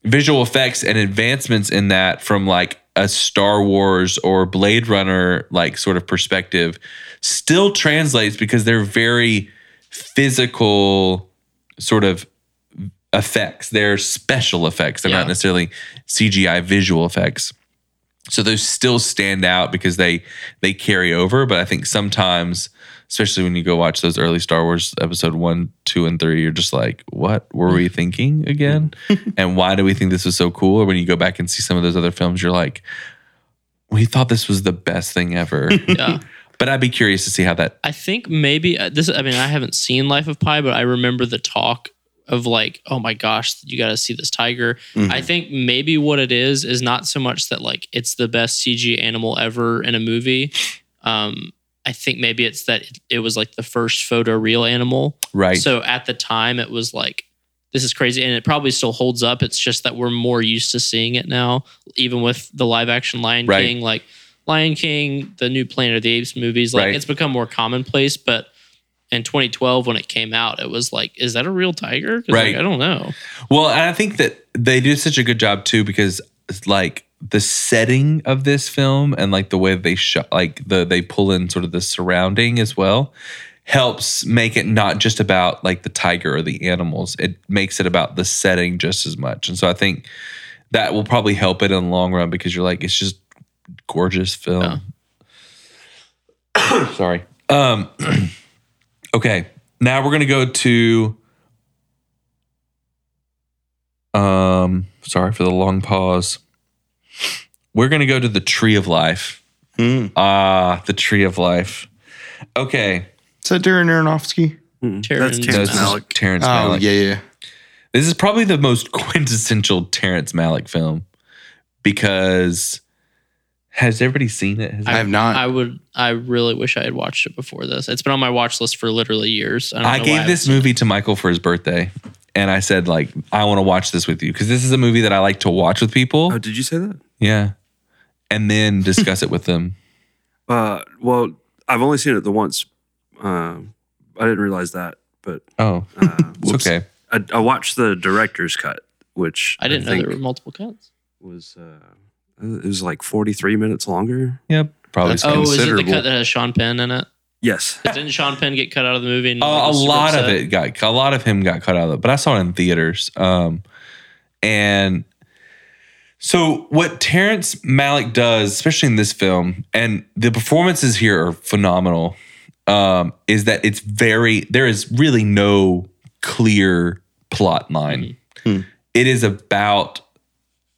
visual effects and advancements in that from like a Star Wars or Blade Runner like sort of perspective still translates because they're very physical sort of effects. They're special effects. They're yeah. not necessarily C G I visual effects. So those still stand out because they they carry over. But I think sometimes, especially when you go watch those early Star Wars episode one, two, and three, you're just like, what were we thinking again? And why do we think this was so cool? Or when you go back and see some of those other films, you're like, we thought this was the best thing ever. Yeah. But I'd be curious to see how that... I think maybe... this. I mean, I haven't seen Life of Pi, but I remember the talk of like, oh my gosh, you got to see this tiger. Mm-hmm. I think maybe what it is is not so much that like it's the best C G animal ever in a movie. Um, I think maybe it's that it, it was like the first photoreal animal. Right. So at the time it was like, this is crazy. And it probably still holds up. It's just that we're more used to seeing it now, even with the live action Lion right. King, like Lion King, the new Planet of the Apes movies. Like right. it's become more commonplace, but in twenty twelve, when it came out, it was like, is that a real tiger? Right. Like, I don't know. Well, and I think that they do such a good job too, because like the setting of this film and like the way they shot, like the they pull in sort of the surrounding as well, helps make it not just about like the tiger or the animals. It makes it about the setting just as much. And so I think that will probably help it in the long run because you're like, it's just gorgeous film. Oh. Sorry. Um. Okay, now we're going to go to, um, sorry for the long pause. We're going to go to the Tree of Life. Mm. Ah, the Tree of Life. Okay. Is that Darren Aronofsky? Mm. Terrence. That's Terrence no, Malick. Terrence oh, Malick. yeah, yeah. This is probably the most quintessential Terrence Malick film because... Has everybody seen it? Has I have not. I would. I really wish I had watched it before this. It's been on my watch list for literally years. I, don't I know gave why this I movie to Michael for his birthday, and I said, like, I want to watch this with you because this is a movie that I like to watch with people. Oh, did you say that? Yeah, and then discuss it with them. Uh, well, I've only seen it the once. Um, I didn't realize that, but oh, uh, it's okay. I, I watched the director's cut, which I didn't I know there were multiple cuts. Was. Uh, It was like forty-three minutes longer. Yep. Probably uh, oh, is it the cut that has Sean Penn in it? Yes. Didn't Sean Penn get cut out of the movie? And uh, a lot upset? of it got, a lot of him got cut out of it, but I saw it in theaters. Um, and so what Terrence Malick does, especially in this film, and the performances here are phenomenal, um, is that it's very, there is really no clear plot line. Mm-hmm. It is about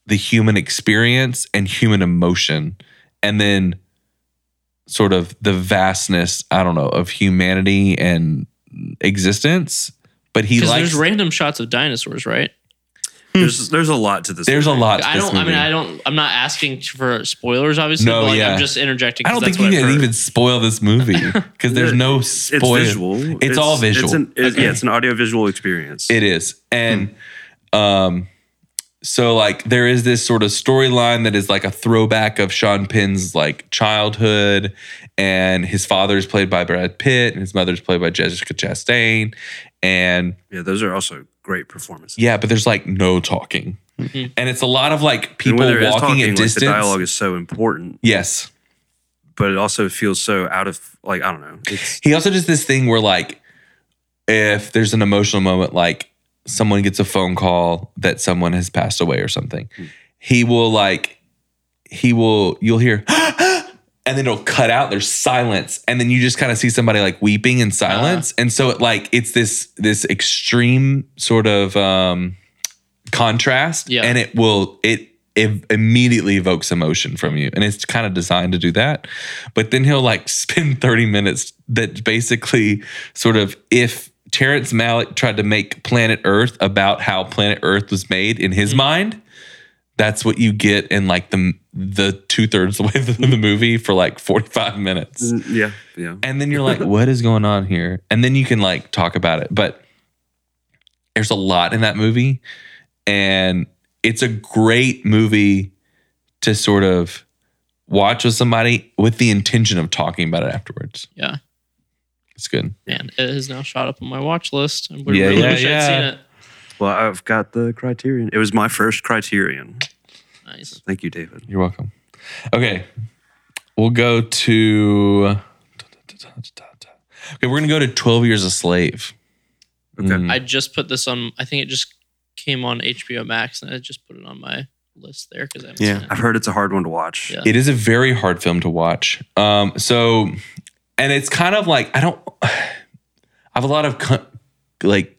the human experience and human emotion, and then sort of the vastness, I don't know, of humanity and existence. But he likes... There's random shots of dinosaurs, right? There's there's a lot to this There's movie. a lot to I this don't, movie. I mean, I don't... I'm not asking for spoilers, obviously. No, but like, yeah. I'm just interjecting. I don't think you can even spoil this movie because there's no spoil. It's visual. It's, it's all visual. It's an, it's, okay. Yeah, it's an audio-visual experience. It is. And... Hmm. um So, like, there is this sort of storyline that is like a throwback of Sean Penn's, like, childhood. And his father is played by Brad Pitt. And his mother is played by Jessica Chastain. And... Yeah, those are also great performances. Yeah, but there's, like, no talking. Mm-hmm. And it's a lot of, like, people walking talking, at like, distance. The dialogue is so important. Yes. But it also feels so out of, like, I don't know. It's- he also does this thing where, like, if there's an emotional moment, like, someone gets a phone call that someone has passed away or something. Mm. He will like, he will, you'll hear, and then it'll cut out. There's silence. And then you just kind of see somebody like weeping in silence. Uh-huh. And so it like, it's this, this extreme sort of um, contrast yeah. and it will, it, it immediately evokes emotion from you. And it's kind of designed to do that. But then he'll like spend thirty minutes that basically sort of if, Terrence Malick tried to make Planet Earth about how Planet Earth was made in his mm-hmm. mind. That's what you get in like the the two thirds of the movie for like forty-five minutes. Yeah, yeah. And then you're like, what is going on here? And then you can like talk about it. But there's a lot in that movie, and it's a great movie to sort of watch with somebody with the intention of talking about it afterwards. Yeah. It's good. Man, it has now shot up on my watch list. I would yeah, really yeah, wish yeah. I'd seen it. Well, I've got the Criterion. It was my first Criterion. Nice. Thank you, David. You're welcome. Okay. We'll go to... Okay, we're going to go to twelve Years a Slave. Okay. Mm. I just put this on... I think it just came on H B O Max, and I just put it on my list there. because I Yeah, I've heard it's a hard one to watch. Yeah. It is a very hard film to watch. Um, so... And it's kind of like, I don't... I have a lot of... Like,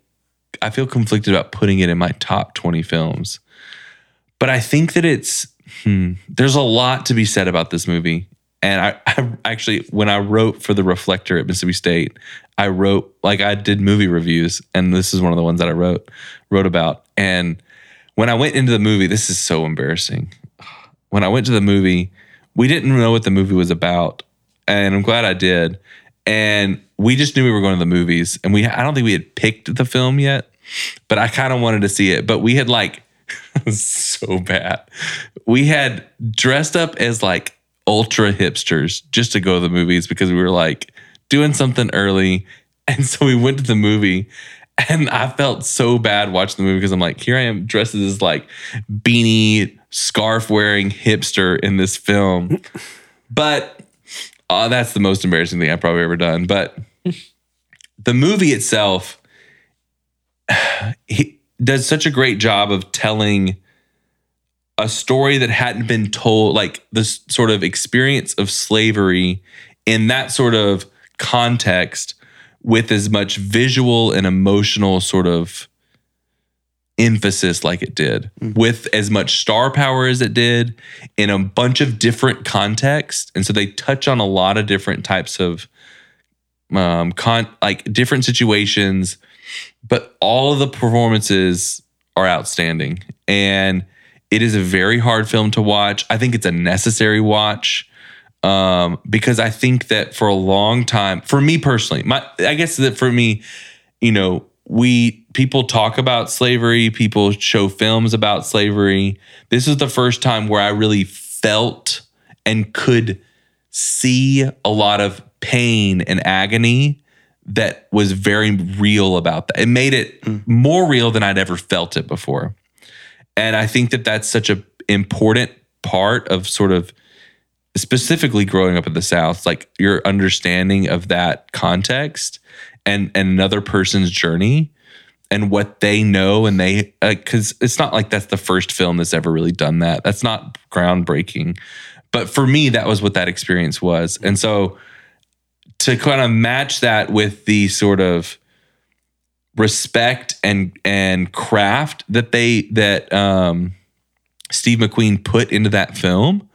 I feel conflicted about putting it in my top twenty films. But I think that it's... Hmm, there's a lot to be said about this movie. And I, I actually, when I wrote for The Reflector at Mississippi State, I wrote, like I did movie reviews, and this is one of the ones that I wrote, wrote about. And when I went into the movie, this is so embarrassing. When I went to the movie, we didn't know what the movie was about. And I'm glad I did. And we just knew we were going to the movies. And we I don't think we had picked the film yet, but I kind of wanted to see it. But we had like, so bad. We had dressed up as like ultra hipsters just to go to the movies because we were like doing something early. And so we went to the movie and I felt so bad watching the movie because I'm like, here I am dressed as like beanie, scarf wearing hipster in this film. But uh, that's the most embarrassing thing I've probably ever done. But the movie itself, he, does such a great job of telling a story that hadn't been told, like this sort of experience of slavery in that sort of context with as much visual and emotional sort of emphasis like it did, mm-hmm. with as much star power as it did in a bunch of different contexts. And so they touch on a lot of different types of um, con- like different situations. But all of the performances are outstanding. And it is a very hard film to watch. I think it's a necessary watch um, because I think that for a long time, for me personally, my I guess that for me, you know, we people talk about slavery. People show films about slavery. This is the first time where I really felt and could see a lot of pain and agony that was very real about that. It made it more real than I'd ever felt it before. And I think that that's such an important part of sort of specifically growing up in the South, like your understanding of that context and, and another person's journey and what they know. And they, uh, cause it's not like that's the first film that's ever really done that. That's not groundbreaking, but for me, that was what that experience was. And so, to kind of match that with the sort of respect and and craft that they that um, Steve McQueen put into that film,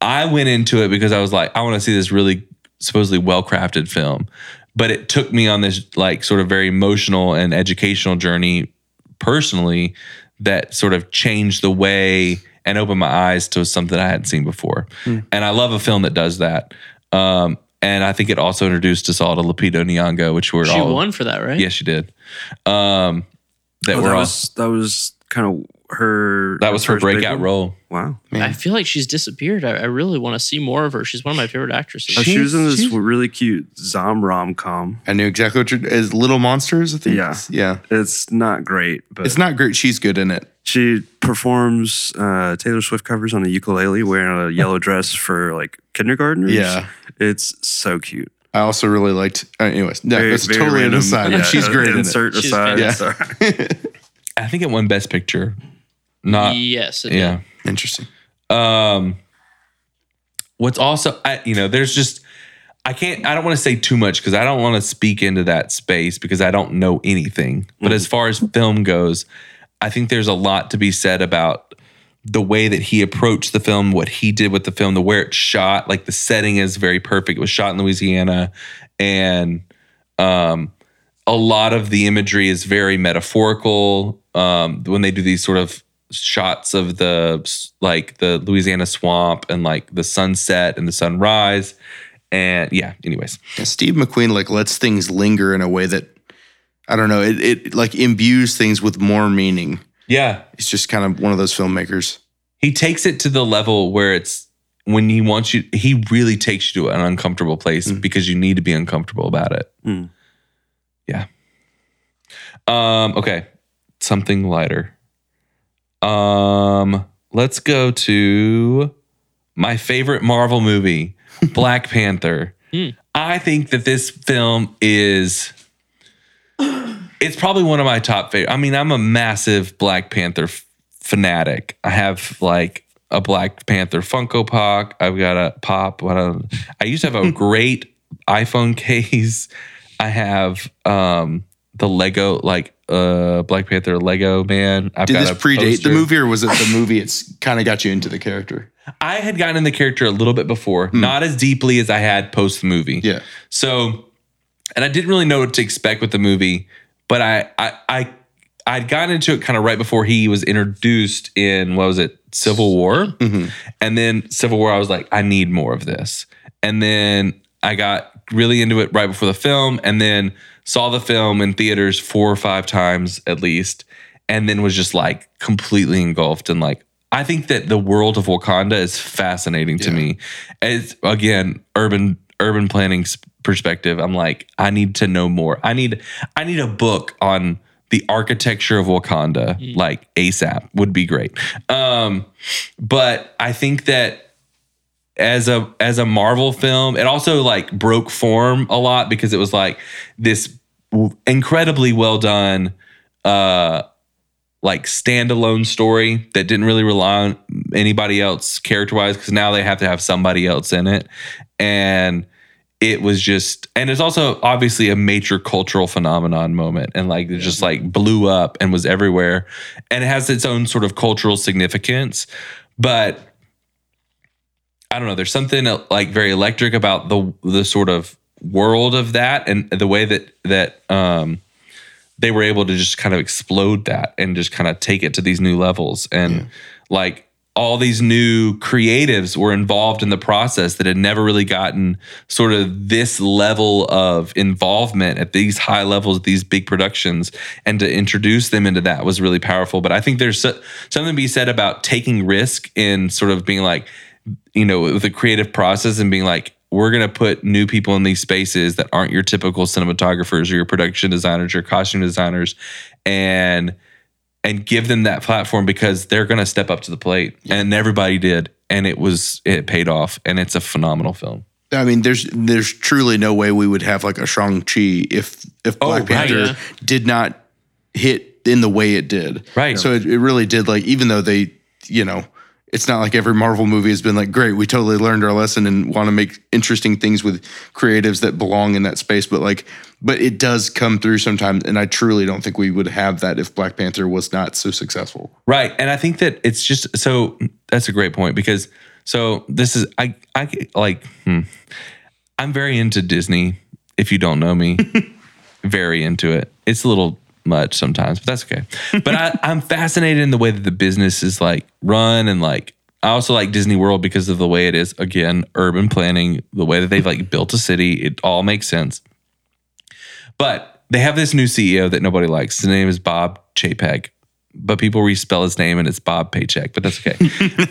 I went into it because I was like, I want to see this really supposedly well-crafted film. But it took me on this like sort of very emotional and educational journey personally that sort of changed the way and opened my eyes to something I hadn't seen before. Mm. And I love a film that does that. Um, And I think it also introduced us all to Lupita Nyong'o, which we're she all... She won for that, right? Yeah, she did. Um, that oh, we're that all... Was, that was kind of her... That was her breakout role. Wow. Man. I feel like she's disappeared. I, I really want to see more of her. She's one of my favorite actresses. Oh, she, she was in this she, really cute Zom rom-com. I knew exactly what you're... As Little Monsters, I think? Yeah. Yeah. It's not great, but... It's not great. She's good in it. She performs uh, Taylor Swift covers on a ukulele wearing a yellow dress for like kindergartners. Yeah. It's so cute. I also really liked, uh, anyways, no, very, that's totally an aside. Yeah, she's great in insert it. Aside. She's yeah. I think it won Best Picture. Not Yes. It yeah. Did. Interesting. Um, what's also, I, you know, there's just, I can't, I don't want to say too much because I don't want to speak into that space because I don't know anything. But mm-hmm. as far as film goes, I think there's a lot to be said about the way that he approached the film, what he did with the film, the where it's shot. Like the setting is very perfect. It was shot in Louisiana, and um, a lot of the imagery is very metaphorical. Um, when they do these sort of shots of the like the Louisiana swamp and like the sunset and the sunrise, and yeah. Anyways, yeah, Steve McQueen like lets things linger in a way that. I don't know. It, it like imbues things with more meaning. Yeah. It's just kind of one of those filmmakers. He takes it to the level where it's when he wants you, he really takes you to an uncomfortable place mm. because you need to be uncomfortable about it. Mm. Yeah. Um, okay. Something lighter. Um, let's go to my favorite Marvel movie, Black Panther. Mm. I think that this film is... It's probably one of my top favorite. I mean, I'm a massive Black Panther f- fanatic. I have like a Black Panther Funko Pop. I've got a pop. What I, I used to have a great iPhone case. I have um, the Lego, like uh, Black Panther Lego man. I've Did got this predate poster. The movie, or was it the movie? It's kind of got you into the character. I had gotten in the character a little bit before, hmm. not as deeply as I had post the movie. Yeah. So, and I didn't really know what to expect with the movie. But I, I, I, I'd gotten into it kind of right before he was introduced in, what was it, Civil War? Mm-hmm. And then Civil War, I was like, I need more of this. And then I got really into it right before the film, and then saw the film in theaters four or five times at least, and then was just like completely engulfed. And like, I think that the world of Wakanda is fascinating to yeah. me. It's, again, urban urban planning perspective. I'm like, I need to know more. I need I need a book on the architecture of Wakanda, mm. like ASAP would be great. Um, but I think that as a as a Marvel film, it also like broke form a lot because it was like this incredibly well done uh, like standalone story that didn't really rely on anybody else character-wise, because now they have to have somebody else in it. And it was just, and it's also obviously a major cultural phenomenon moment, and like it just like blew up and was everywhere, and it has its own sort of cultural significance. But I don't know, there's something like very electric about the the sort of world of that, and the way that that um, they were able to just kind of explode that and just kind of take it to these new levels, and yeah. like. All these new creatives were involved in the process that had never really gotten sort of this level of involvement at these high levels, these big productions, and to introduce them into that was really powerful. But I think there's something to be said about taking risk in sort of being like, you know, with the creative process and being like, we're going to put new people in these spaces that aren't your typical cinematographers or your production designers or costume designers, and... and give them that platform because they're going to step up to the plate. Yeah. And everybody did. And it was, it paid off. And it's a phenomenal film. I mean, there's there's truly no way we would have like a Shang-Chi if, if Black oh, Panther right, yeah. did not hit in the way it did. Right. So it, it really did, like, even though they, you know, it's not like every Marvel movie has been like, great, we totally learned our lesson and want to make interesting things with creatives that belong in that space. But like, but it does come through sometimes. And I truly don't think we would have that if Black Panther was not so successful. Right. And I think that it's just, so that's a great point, because so this is, I, I like, hmm, I'm very into Disney. If you don't know me, very into it. It's a little much sometimes, but that's okay. But I, I'm fascinated in the way that the business is like run, and like I also like Disney World because of the way it is, again, urban planning, the way that they've like built a city, it all makes sense. But they have this new C E O that nobody likes. His name is Bob Chapek, but people respell his name and it's Bob Paycheck, but that's okay.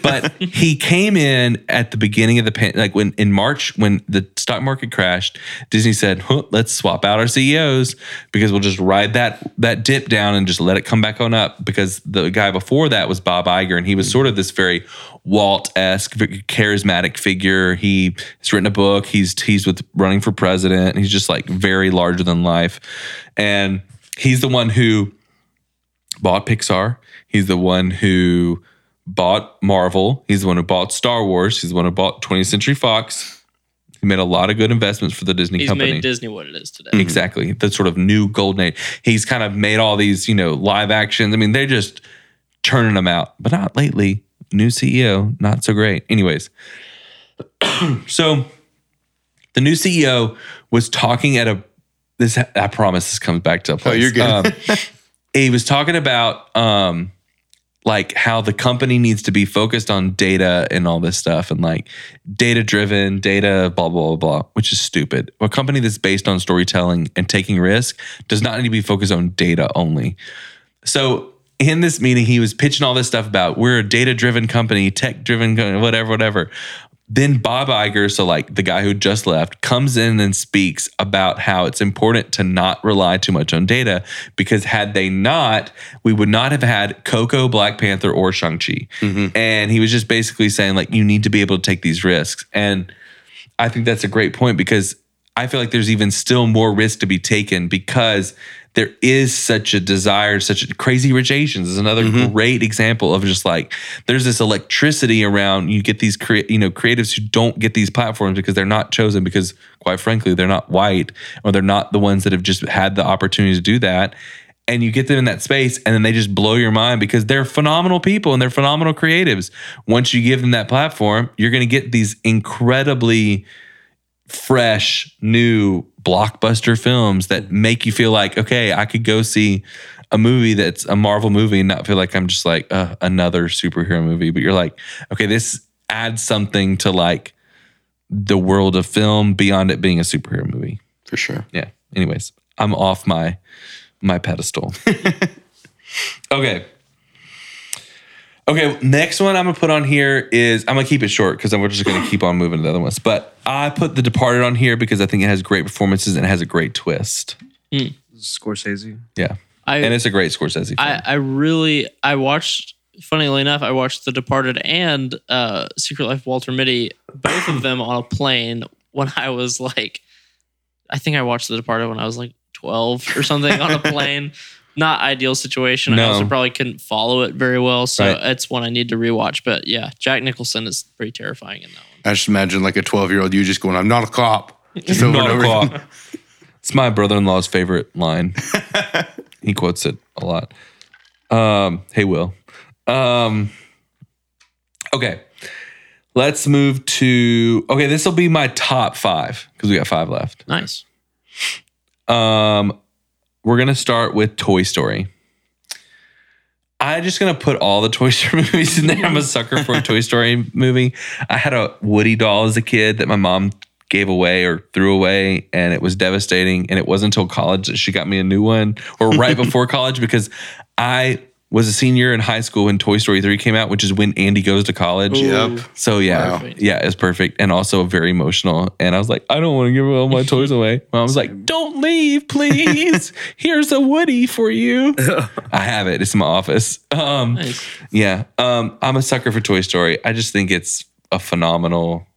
But he came in at the beginning of the pan- like when in March, when the stock market crashed, Disney said, huh, let's swap out our C E Os because we'll just ride that that dip down and just let it come back on up, because the guy before that was Bob Iger, and he was sort of this very Walt-esque, charismatic figure. He has written a book. He's he's with running for president. He's just like very larger than life. And he's the one who bought Pixar. He's the one who bought Marvel. He's the one who bought Star Wars. He's the one who bought twentieth Century Fox. He made a lot of good investments for the Disney he's company. He's made Disney what it is today. Exactly. The sort of new golden age. He's kind of made all these, you know, live actions. I mean, they're just turning them out, but not lately. New C E O, not so great. Anyways, so the new C E O was talking at a, this, I promise this comes back to a place. Oh, you're good. Um, He was talking about um, like how the company needs to be focused on data and all this stuff, and like data-driven, data blah, blah, blah, blah, which is stupid. A company that's based on storytelling and taking risk does not need to be focused on data only. So in this meeting, he was pitching all this stuff about we're a data-driven company, tech-driven, whatever, whatever. Then Bob Iger, so like the guy who just left, comes in and speaks about how it's important to not rely too much on data, because had they not, we would not have had Coco, Black Panther, or Shang-Chi. Mm-hmm. And he was just basically saying like, you need to be able to take these risks. And I think that's a great point, because I feel like there's even still more risk to be taken, because there is such a desire, such a Crazy Rich Asians is another mm-hmm. great example of just like, there's this electricity around, you get these cre- you know, creatives who don't get these platforms because they're not chosen, because quite frankly, they're not white, or they're not the ones that have just had the opportunity to do that. And you get them in that space and then they just blow your mind, because they're phenomenal people and they're phenomenal creatives. Once you give them that platform, you're going to get these incredibly fresh, new blockbuster films that make you feel like, okay, I could go see a movie that's a Marvel movie and not feel like I'm just like uh, another superhero movie. But you're like, okay, this adds something to like the world of film beyond it being a superhero movie. For sure. Yeah. Anyways, I'm off my my pedestal. Okay. Okay, next one I'm going to put on here is, I'm going to keep it short because we're just going to keep on moving to the other ones. But I put The Departed on here because I think it has great performances and it has a great twist. Mm. Scorsese. Yeah. I, and it's a great Scorsese film. I, I really, I watched, funnily enough, I watched The Departed and uh, Secret Life of Walter Mitty, both of them on a plane when I was like, I think I watched The Departed when I was like twelve or something on a plane. Not ideal situation. No. I also probably couldn't follow it very well, so right. It's one I need to rewatch. But yeah, Jack Nicholson is pretty terrifying in that one. I just imagine like a twelve-year-old you just going, "I'm not a cop." Just over not and over a cop. It's my brother-in-law's favorite line. He quotes it a lot. Um, hey, Will. Um, okay, let's move to. Okay, this will be my top five because we got five left. Nice. Um. We're going to start with Toy Story. I'm just going to put all the Toy Story movies in there. I'm a sucker for a Toy Story movie. I had a Woody doll as a kid that my mom gave away or threw away, and it was devastating. And it wasn't until college that she got me a new one, or right before college, because I was a senior in high school when Toy Story three came out, which is when Andy goes to college. Yep. So yeah, wow. yeah, it's perfect. And also very emotional. And I was like, I don't want to give all my toys away. My mom was like, don't leave, please. Here's a Woody for you. I have it. It's in my office. Um, nice. Yeah. Um, I'm a sucker for Toy Story. I just think it's a phenomenal,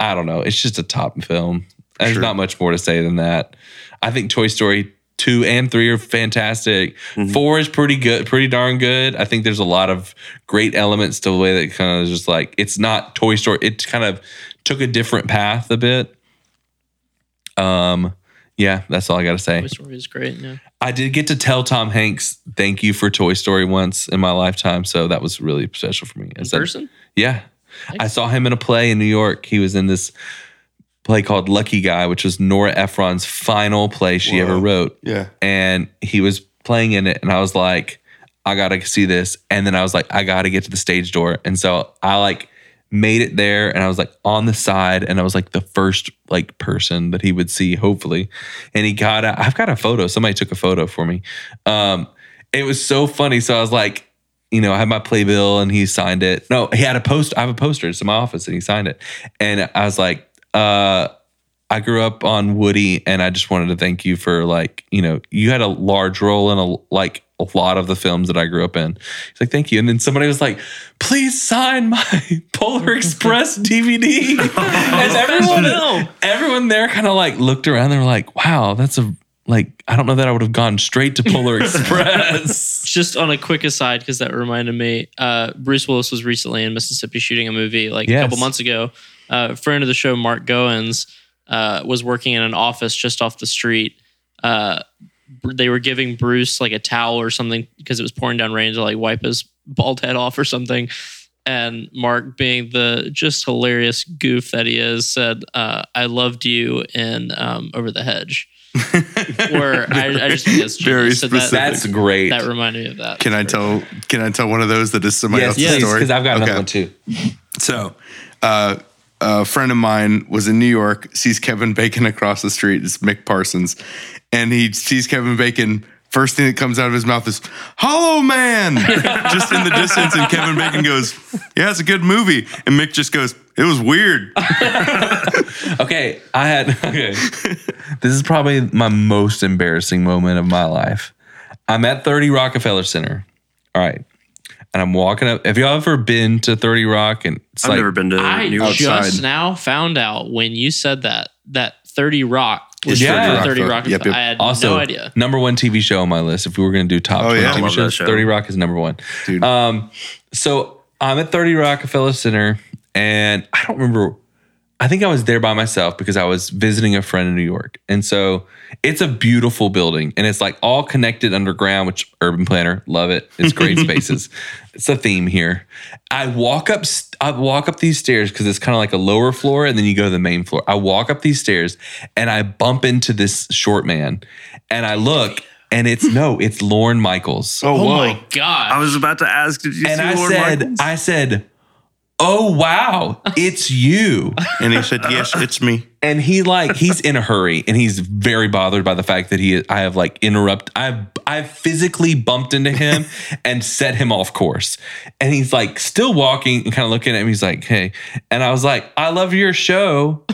I don't know. It's just a top film. There's sure. not much more to say than that. I think Toy Story Two and three are fantastic. Mm-hmm. Four is pretty good, pretty darn good. I think there's a lot of great elements to the way that kind of just like, it's not Toy Story. It kind of took a different path a bit. Um, yeah, that's all I got to say. Toy Story is great, yeah. I did get to tell Tom Hanks, thank you for Toy Story once in my lifetime. So that was really special for me. In said, person? Yeah. Thanks. I saw him in a play in New York. He was in this play called Lucky Guy, which was Nora Ephron's final play she Whoa. ever wrote. Yeah. And he was playing in it, and I was like, I gotta see this. And then I was like, I gotta get to the stage door. And so I like made it there, and I was like on the side, and I was like the first like person that he would see, hopefully. And he got a, I've got a photo. Somebody took a photo for me. Um, it was so funny. So I was like, you know, I had my playbill, and he signed it. No, he had a post. I have a poster. It's in my office, and he signed it. And I was like, Uh, I grew up on Woody, and I just wanted to thank you for like, you know, you had a large role in a, like a lot of the films that I grew up in. He's like, thank you. And then somebody was like, please sign my Polar Express D V D. And everyone, everyone there kind of like looked around. They were like, wow, that's a, like, I don't know that I would have gone straight to Polar Express. Just on a quick aside, because that reminded me, uh, Bruce Willis was recently in Mississippi shooting a movie like yes. a couple months ago. Uh, a friend of the show, Mark Goins, uh, was working in an office just off the street. Uh, they were giving Bruce like a towel or something because it was pouring down rain to like wipe his bald head off or something. And Mark, being the just hilarious goof that he is, said, uh, "I loved you in um, Over the Hedge." Where very, I, I just think that's very so that, that's great. That reminded me of that. Can I tell? Can I tell one of those that is somebody yes, else's yes, story? Yes, because I've got okay. another one too. So. Uh, A friend of mine was in New York, sees Kevin Bacon across the street. It's Mick Parsons. And he sees Kevin Bacon. First thing that comes out of his mouth is, "Hollow Man!" Just in the distance. And Kevin Bacon goes, "Yeah, it's a good movie." And Mick just goes, It was weird. okay, I had, okay. This is probably my most embarrassing moment of my life. I'm at thirty Rockefeller Center. All right. And I'm walking up. Have y'all ever been to thirty Rock? And it's I've like, never been to I New York. I just now found out when you said that, that thirty Rock was yeah. thirty Rock. thirty Rock. Yep, yep. I had also, no idea. Number one T V show on my list. If we were going to do top oh, twenty yeah. T V shows, show. thirty Rock is number one. Dude. Um, so I'm at thirty Rockefeller Center. And I don't remember, I think I was there by myself because I was visiting a friend in New York. And so it's a beautiful building and it's like all connected underground, which urban planner, love it. It's great spaces. It's a theme here. I walk up, I walk up these stairs because it's kind of like a lower floor and then you go to the main floor. I walk up these stairs and I bump into this short man and I look and it's, no, it's Lorne Michaels. Oh, oh my God. I was about to ask, did you and see I Lorne said, Michaels? I said, oh, wow, it's you. And he said, yes, it's me. And he like, he's in a hurry and he's very bothered by the fact that he, I have like interrupt. I've, I've physically bumped into him and set him off course. And he's like still walking and kind of looking at me. He's like, hey. And I was like, I love your show.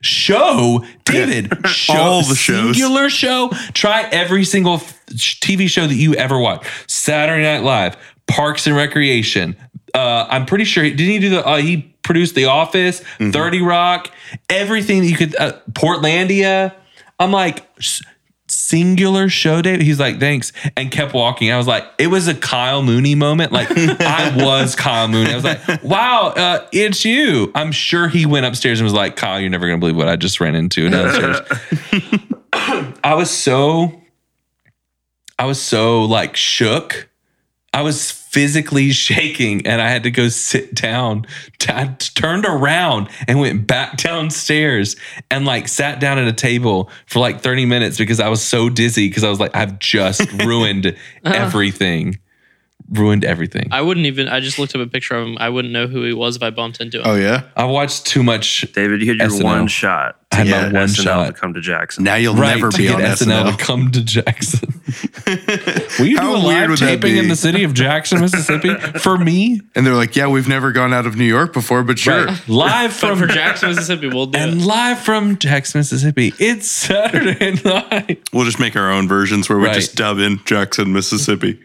Show, David, show, all the shows. Singular show. Try every single T V show that you ever watch. Saturday Night Live, Parks and Recreation. Uh, I'm pretty sure, didn't he do the, uh, he produced The Office, mm-hmm. thirty Rock, everything that you could, uh, Portlandia. I'm like, singular show, David? He's like, thanks, and kept walking. I was like, it was a Kyle Mooney moment. Like, I was Kyle Mooney. I was like, wow, uh, it's you. I'm sure he went upstairs and was like, Kyle, you're never going to believe what I just ran into downstairs. I was so, I was so like shook. I was physically shaking and I had to go sit down. I turned around and went back downstairs and like sat down at a table for like thirty minutes because I was so dizzy because I was like, I've just ruined everything. Ruined everything. I wouldn't even, I just looked up a picture of him. I wouldn't know who he was if I bumped into him. Oh, yeah? I watched too much. David, you had your S N L. One shot. I had yeah, my one S N L shot. To come to Jackson. Now you'll right, never be on S N L. S N L to come to Jackson. Will you How do a live taping in the city of Jackson, Mississippi for me? And they're like, yeah, we've never gone out of New York before, but sure. Right. Live from for Jackson, Mississippi, we'll do and it. And live from Jackson, Mississippi, it's Saturday night. We'll just make our own versions where we right. just dub in Jackson, Mississippi.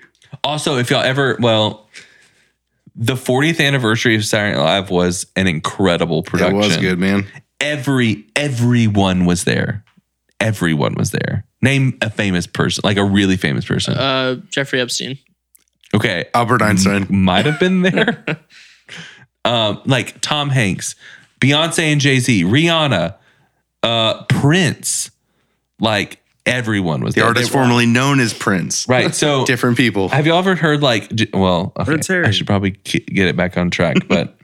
Also, if y'all ever, well, the fortieth anniversary of Saturday Night Live was an incredible production. It was good, man. Every, everyone was there. Everyone was there. Name a famous person, like a really famous person. Uh, Jeffrey Epstein. Okay. Albert Einstein. M- might have been there. um, like Tom Hanks, Beyonce and Jay-Z, Rihanna, uh, Prince, like everyone was the there. The artist formerly known as Prince. Right. So different people. Have y'all ever heard like, well, okay, I should probably get it back on track, but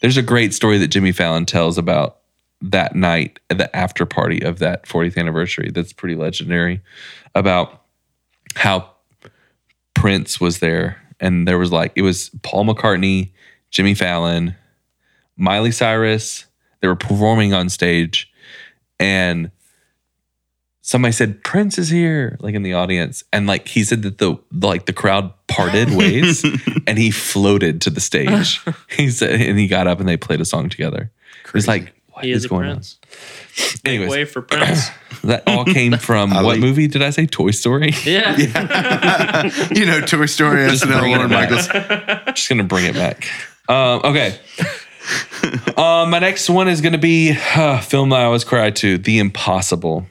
there's a great story that Jimmy Fallon tells about that night, the after party of that fortieth anniversary. That's pretty legendary about how Prince was there. And there was like, it was Paul McCartney, Jimmy Fallon, Miley Cyrus. They were performing on stage and somebody said, Prince is here, like in the audience. And like, he said that the, like the crowd parted ways and he floated to the stage. He said, and he got up and they played a song together. Crazy. It was like, he is a prince. Anyways, make way for Prince. That all came from what like, movie did I say? Toy Story? Yeah. yeah. You know, Toy Story. Just Lorne Michaels. Just going to bring it back. Um, okay. Uh, my next one is going to be uh, film that I always cry to, The Impossible.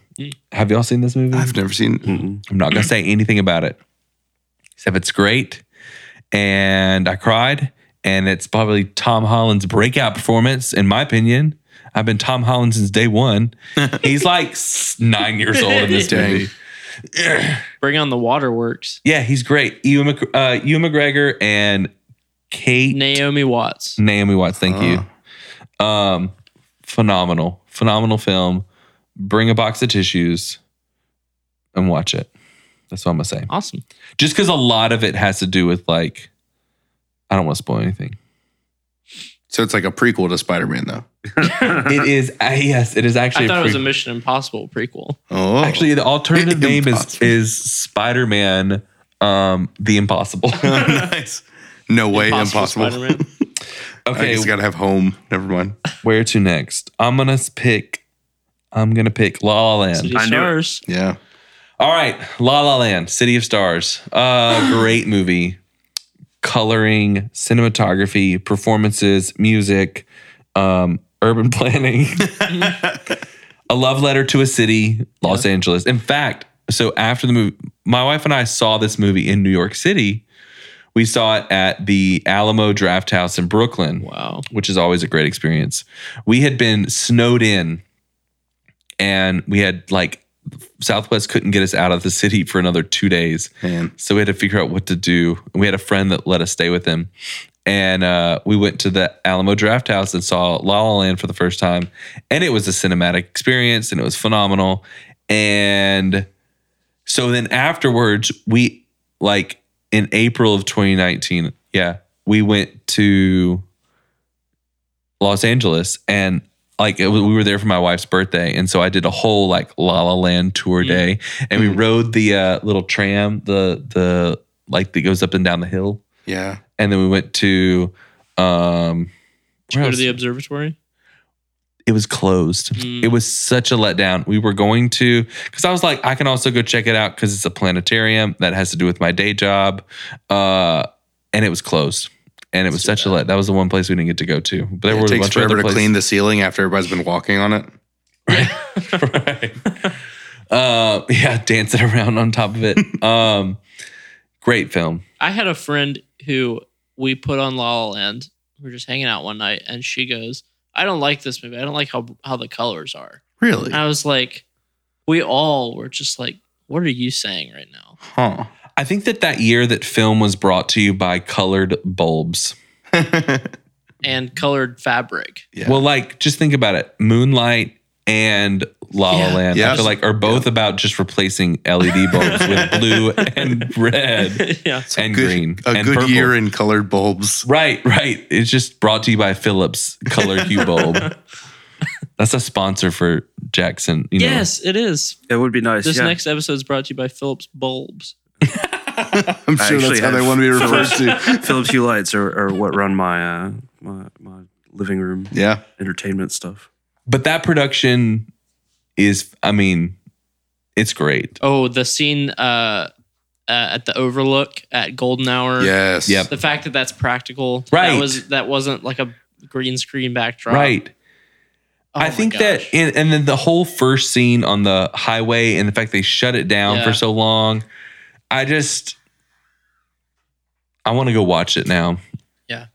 Have y'all seen this movie? I've never seen it. Mm-mm. I'm not going to say anything about it. Except it's great. And I cried. And it's probably Tom Holland's breakout performance, in my opinion. I've been Tom Holland since day one. He's like nine years old in this movie. Bring on the waterworks. Yeah, he's great. Ewan, Mc, uh, Ewan McGregor and Kate. Naomi Watts. Naomi Watts, thank uh. you. Um, phenomenal. Phenomenal film. Bring a box of tissues and watch it. That's what I'm going to say. Awesome. Just because a lot of it has to do with like, I don't want to spoil anything. So it's like a prequel to Spider-Man, though. It is. Uh, yes, it is actually. I thought a pre- it was a Mission Impossible prequel. Oh, actually, the alternative name is, is Spider-Man, um, The Impossible. Nice. No way, Impossible. Impossible. Okay. I just gotta have home. Never mind. Where to next? I'm gonna pick. I'm gonna pick La La Land. City of Stars. Yeah. All right, La La Land, City of Stars. Uh, great movie. Coloring, cinematography, performances, music, um, urban planning. A love letter to a city, Los yeah. Angeles. In fact, so after the movie, my wife and I saw this movie in New York City. We saw it at the Alamo Draft House in Brooklyn, wow, which is always a great experience. We had been snowed in, and we had like Southwest couldn't get us out of the city for another two days. Man. So we had to figure out what to do. We had a friend that let us stay with him. And uh, we went to the Alamo Draft House and saw La La Land for the first time. And it was a cinematic experience, and it was phenomenal. And so then afterwards, we like in April of twenty nineteen, yeah, we went to Los Angeles, and Like, it was, we were there for my wife's birthday. And so I did a whole, like, La La Land tour yeah. day. And we rode the uh, little tram, the, the like, that goes up and down the hill. Yeah. And then we went to... Um, Did you go else? to the observatory? It was closed. Mm. It was such a letdown. We were going to... Because I was like, I can also go check it out because it's a planetarium that has to do with my day job. Uh, and it was closed. And it was such a let. That was the one place we didn't get to go to. But there yeah, it was takes a bunch forever of to clean the ceiling after everybody's been walking on it. Right. right. Uh, yeah, dancing around on top of it. Um, great film. I had a friend who we put on La La Land. We were just hanging out one night, and she goes, "I don't like this movie. I don't like how how the colors are." Really? And I was like, we all were just like, "What are you saying right now?" Huh. I think that that year that film was brought to you by colored bulbs. And colored fabric. Yeah. Well, like, just think about it. Moonlight and La La yeah. Land, yeah. I feel like, are both yeah. about just replacing L E D bulbs with blue and red yeah. and good, green. A and good purple. Year in colored bulbs. Right, right. It's just brought to you by Philips Color Hue Bulb. That's a sponsor for Jackson. You yes, know. It is. It would be nice. This yeah. next episode is brought to you by Philips Bulbs. I'm sure that's how they want to be referred to. Philips Hue lights are, are what run my, uh, my my living room yeah. entertainment stuff. But that production is, I mean, it's great. Oh, the scene uh, uh, at the Overlook at Golden Hour. Yes. Yep. The fact that that's practical. Right. That, was, that wasn't like a green screen backdrop. Right. Oh I think gosh. that, in, and then the whole first scene on the highway and the fact they shut it down yeah. for so long. I just, I want to go watch it now. Yeah.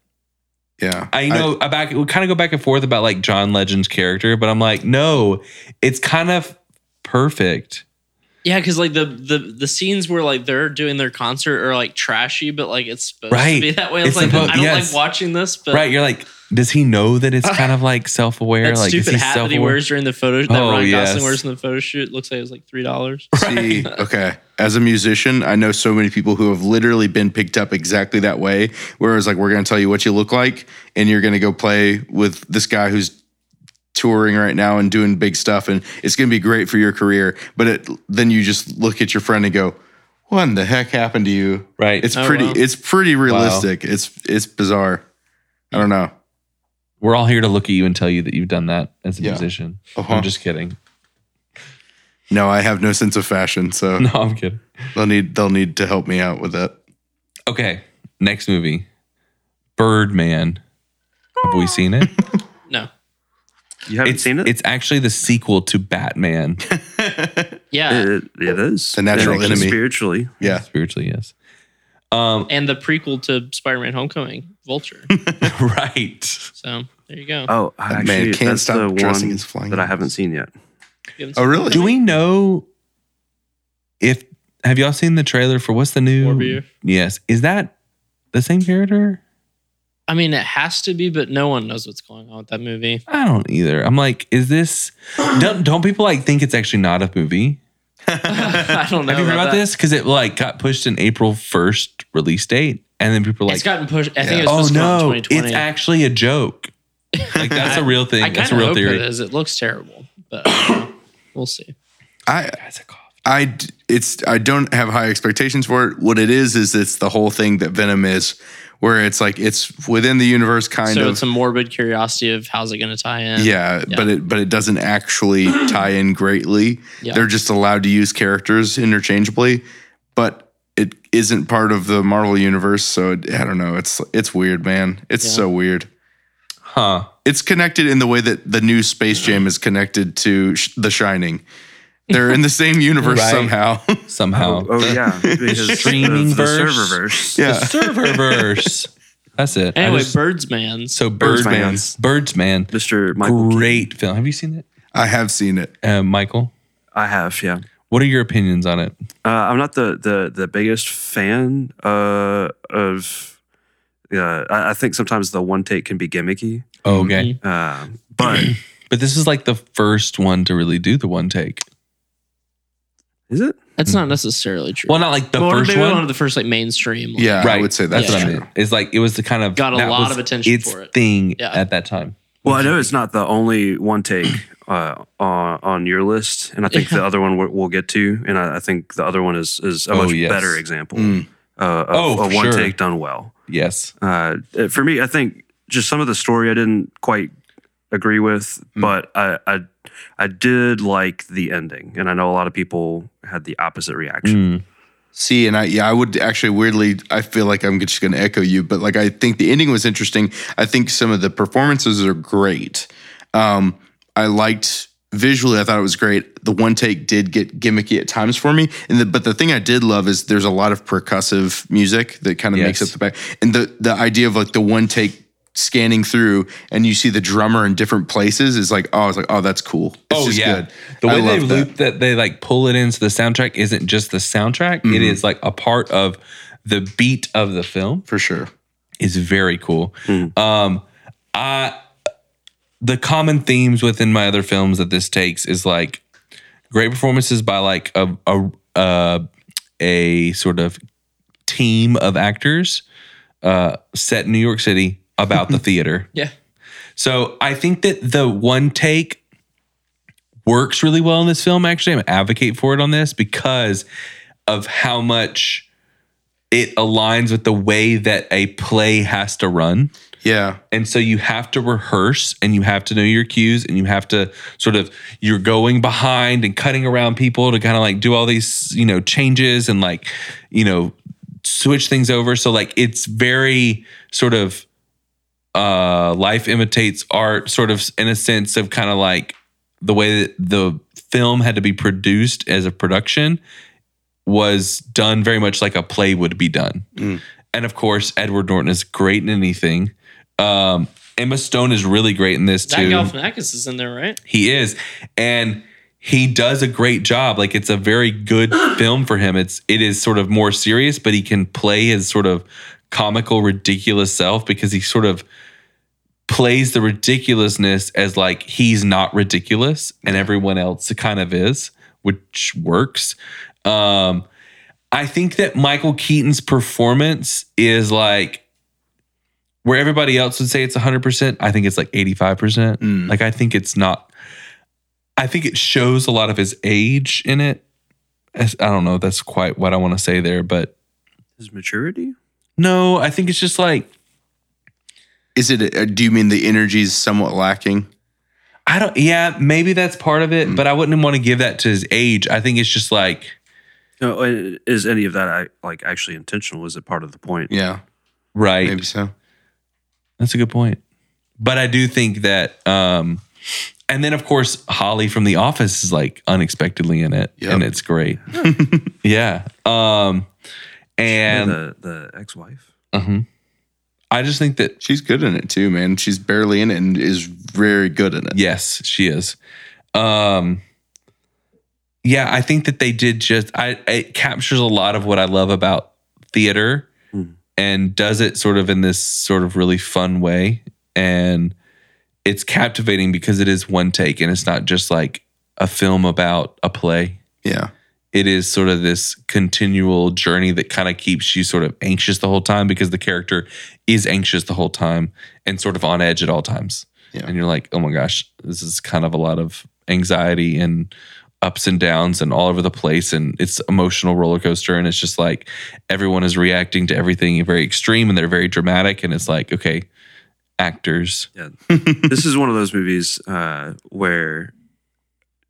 Yeah. I know, I, I back, we kind of go back and forth about like John Legend's character, but I'm like, no, it's kind of perfect. Yeah, because like the, the the scenes where like they're doing their concert are like trashy, but like it's supposed right. to be that way. It's, it's like, supposed, I don't yes. like watching this. But right, you're like, does he know that it's kind of like self-aware? That like, stupid is he hat self-aware? that he wears during the photo that oh, Ryan yes. Gosling wears in the photo shoot looks like it was like three dollars. Right. See, okay. As a musician, I know so many people who have literally been picked up exactly that way, whereas like, we're going to tell you what you look like, and you're going to go play with this guy who's touring right now and doing big stuff, and it's going to be great for your career. But it, then you just look at your friend and go, what in the heck happened to you? Right. It's oh, pretty wow. It's pretty realistic. Wow. It's it's bizarre. I don't know. We're all here to look at you and tell you that you've done that as a yeah. musician. Uh-huh. I'm just kidding. No, I have no sense of fashion, so no, I'm kidding. They'll need they'll need to help me out with that. Okay, next movie, Birdman. Have we seen it? No. You haven't it's, seen it? It's actually the sequel to Batman. yeah. It, it is. The natural enemy. Spiritually. Yeah. Spiritually, yes. Um, and the prequel to Spider-Man Homecoming, Vulture. Right. So, there you go. Oh, I actually, man, can't that's stop the dressing one flying that I haven't seen yet. Haven't seen oh, really? Do we know if... Have y'all seen the trailer for what's the new... Morbius. Yes. Is that the same character? I mean, it has to be, but no one knows what's going on with that movie. I don't either. I'm like, is this... don't, don't people like think it's actually not a movie? I don't know. Have you heard about, about this? Because it like got pushed in April first release date, and then people were like... It's gotten pushed... I think yeah. it was supposed oh, no, to come in twenty twenty. It's actually a joke. Like, that's I, a real thing. I that's a real hope theory. It is. It looks terrible, but uh, we'll see. I... That's a cough. I, it's, I don't have high expectations for it. What it is, is it's the whole thing that Venom is, where it's like it's within the universe kind so of. So it's a morbid curiosity of how's it going to tie in. Yeah, yeah, but it but it doesn't actually tie in greatly. Yeah. They're just allowed to use characters interchangeably, but it isn't part of the Marvel universe. So it, I don't know. It's it's weird, man. It's yeah. so weird. Huh. It's connected in the way that the new Space Jam is connected to sh- The Shining. They're in the same universe right. somehow. Somehow. Oh, oh yeah. Streaming verse. Serververse. Yeah. The serververse. That's it. Anyway, just, Birdsman. So Birdsman. Birdsman. Mister Michael. Great King. Film. Have you seen it? I have seen it. Uh, Michael? I have, yeah. What are your opinions on it? Uh, I'm not the, the, the biggest fan uh, of... Uh, I, I think sometimes the one take can be gimmicky. Oh, okay. Uh, but... But this is like the first one to really do the one take. Is it? That's not necessarily true. Well, not like the well, first maybe one. One of the first like mainstream. Like, yeah, right. I would say that's yeah. what I mean. It's like it was the kind of got a lot of attention its for it thing yeah. at that time. Well, I know it's not the only one take uh, on, on your list, and I think yeah. the other one we'll get to, and I, I think the other one is is a oh, much yes. better example mm. uh, of oh, a one sure. take done well. Yes. Uh, for me, I think just some of the story I didn't quite agree with, mm. but I, I I did like the ending, and I know a lot of people had the opposite reaction. Mm. See, and I yeah, I would actually weirdly, I feel like I'm just going to echo you, but like I think the ending was interesting. I think some of the performances are great. Um, I liked visually, I thought it was great. The one take did get gimmicky at times for me, and the, but the thing I did love is there's a lot of percussive music that kind of yes. makes up the back, and the the idea of like the one take. Scanning through and you see the drummer in different places is like, oh, I was like, oh, that's cool. It's oh, just yeah. good. The way they loop that. that, they like pull it into the soundtrack isn't just the soundtrack. Mm-hmm. It is like a part of the beat of the film. For sure. It's very cool. Mm. Um, I the common themes within my other films that this takes is like great performances by like a a, uh, a sort of team of actors uh, set in New York City. About the theater. Yeah. So I think that the one take works really well in this film, actually. I'm an advocate for it on this because of how much it aligns with the way that a play has to run. Yeah. And so you have to rehearse and you have to know your cues and you have to sort of, you're going behind and cutting around people to kind of like do all these, you know, changes and like, you know, switch things over. So like it's very sort of, Uh, life imitates art, sort of in a sense of kind of like the way that the film had to be produced as a production was done very much like a play would be done. Mm. And of course, Edward Norton is great in anything. Um, Emma Stone is really great in this Zach too. Zach Galifianakis is in there, right? He is. And he does a great job. Like it's a very good film for him. It's, it is sort of more serious, but he can play his sort of comical, ridiculous self because he sort of plays the ridiculousness as like he's not ridiculous and everyone else kind of is, which works. Um, I think that Michael Keaton's performance is like where everybody else would say it's one hundred percent, I think it's like eighty-five percent. Mm. Like I think it's not, I think it shows a lot of his age in it. I don't know. That's quite what I want to say there, but his maturity? No, I think it's just like... Is it... Do you mean the energy is somewhat lacking? I don't... Yeah, maybe that's part of it, mm. but I wouldn't want to give that to his age. I think it's just like... No, is any of that like actually intentional? Is it part of the point? Yeah. Right. Maybe so. That's a good point. But I do think that... Um, and then, of course, Holly from The Office is like unexpectedly in it, yep. and it's great. yeah. Um... And the, the ex-wife. Uh-huh. I just think that... She's good in it too, man. She's barely in it and is very good in it. Yes, she is. Um, yeah, I think that they did just... I It captures a lot of what I love about theater mm. and does it sort of in this sort of really fun way. And it's captivating because it is one take and it's not just like a film about a play. Yeah. It is sort of this continual journey that kind of keeps you sort of anxious the whole time because the character is anxious the whole time and sort of on edge at all times. Yeah. And you're like, oh my gosh, this is kind of a lot of anxiety and ups and downs and all over the place, and it's emotional roller coaster, and it's just like everyone is reacting to everything very extreme and they're very dramatic, and it's like, okay, actors. Yeah. This is one of those movies uh, where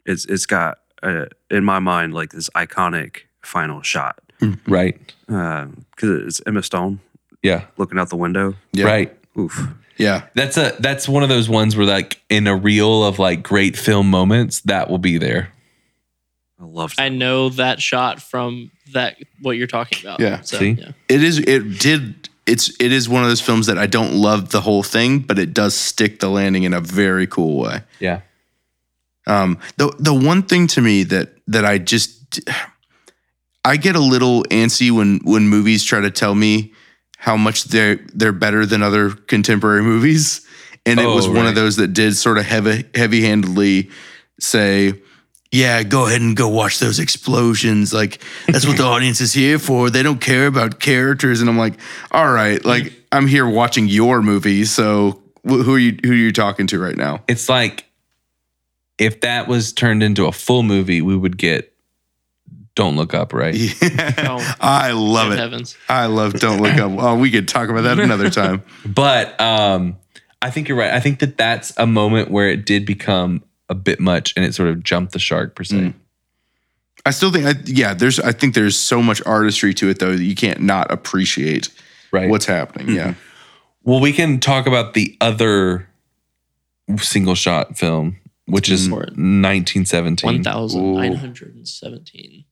it's it's got a, in my mind, like this iconic final shot, right? Because uh, it's Emma Stone, yeah, looking out the window, yeah. Right? Oof. Yeah, that's a that's one of those ones where, like, in a reel of like great film moments, that will be there. I love. I know that shot from that what you're talking about. Yeah, so, see, yeah. it is. It did. It's it is one of those films that I don't love the whole thing, but it does stick the landing in a very cool way. Yeah. Um. The the one thing to me that that I just I get a little antsy when when movies try to tell me how much they're they're better than other contemporary movies, and it oh, was one right. of those that did sort of heavy heavy-handedly say, "Yeah, go ahead and go watch those explosions. Like that's what the audience is here for. They don't care about characters." And I'm like, "All right, like I'm here watching your movie. So who are you who are you talking to right now?" It's like if that was turned into a full movie, we would get Don't Look Up, right? Yeah. I love it. Heavens. I love Don't Look Up. Oh, we could talk about that another time. But um, I think you're right. I think that that's a moment where it did become a bit much, and it sort of jumped the shark per se. Mm. I still think, I, yeah, there's. I think there's so much artistry to it, though, that you can't not appreciate right. what's happening. Mm-hmm. Yeah. Well, we can talk about the other single shot film, which is nineteen seventeen. one thousand nine hundred seventeen.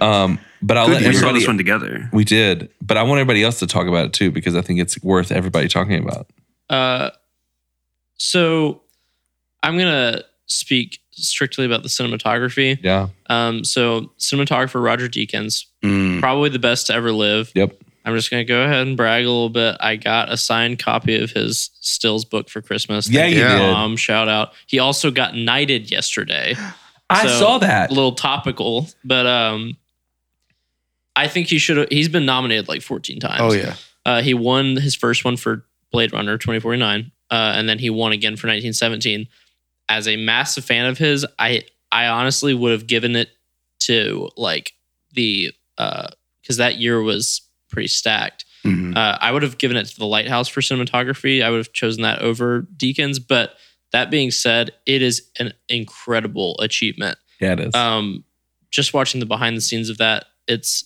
um, but I'll Good let everybody. We saw this one together. We did, but I want everybody else to talk about it too, because I think it's worth everybody talking about. Uh, so I'm gonna speak strictly about the cinematography. Yeah. Um. So cinematographer Roger Deakins, mm. probably the best to ever live. Yep. I'm just gonna go ahead and brag a little bit. I got a signed copy of his stills book for Christmas. Yeah, Thank you did. Mom, shout out. He also got knighted yesterday. I so, saw that. A little topical, but um, I think he should have. He's been nominated like fourteen times. Oh, yeah. Uh, he won his first one for Blade Runner twenty forty-nine, uh, and then he won again for nineteen seventeen. As a massive fan of his, I I honestly would have given it to like the, uh, because that year was pretty stacked. Mm-hmm. Uh, I would have given it to The Lighthouse for cinematography. I would have chosen that over Deakins, but that being said, it is an incredible achievement. Yeah, it is. Um, just watching the behind the scenes of that, it's,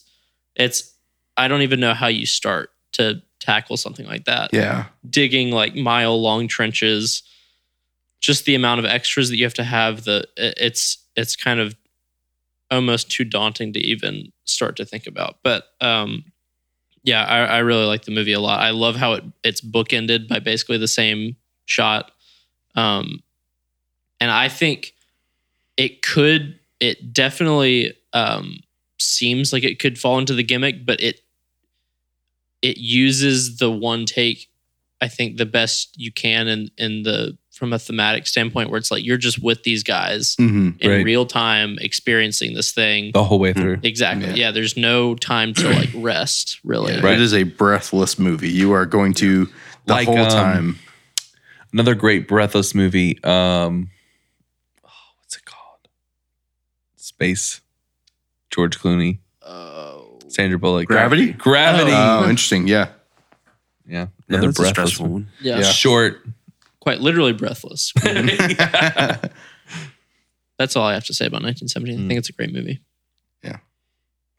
it's. I don't even know how you start to tackle something like that. Yeah, digging like mile long trenches, just the amount of extras that you have to have. The it's it's kind of almost too daunting to even start to think about. But um, yeah, I, I really like the movie a lot. I love how it it's bookended by basically the same shot. Um, and I think it could, it definitely um, seems like it could fall into the gimmick, but it it uses the one take, I think, the best you can in, in the from a thematic standpoint, where it's like you're just with these guys mm-hmm, in right. real time experiencing this thing the whole way through. Exactly. Yeah, yeah there's no time to like rest, really. Yeah, right. It is a breathless movie. You are going to the like, whole um, time. Another great breathless movie. Um, oh, what's it called? Space. George Clooney. Oh, Sandra Bullock. Gravity. Gravity. Oh, oh interesting. Yeah. Yeah. Another yeah, breathless one. one. Yeah. yeah. Short. Quite literally breathless. That's all I have to say about nineteen seventeen. Mm. I think it's a great movie. Yeah.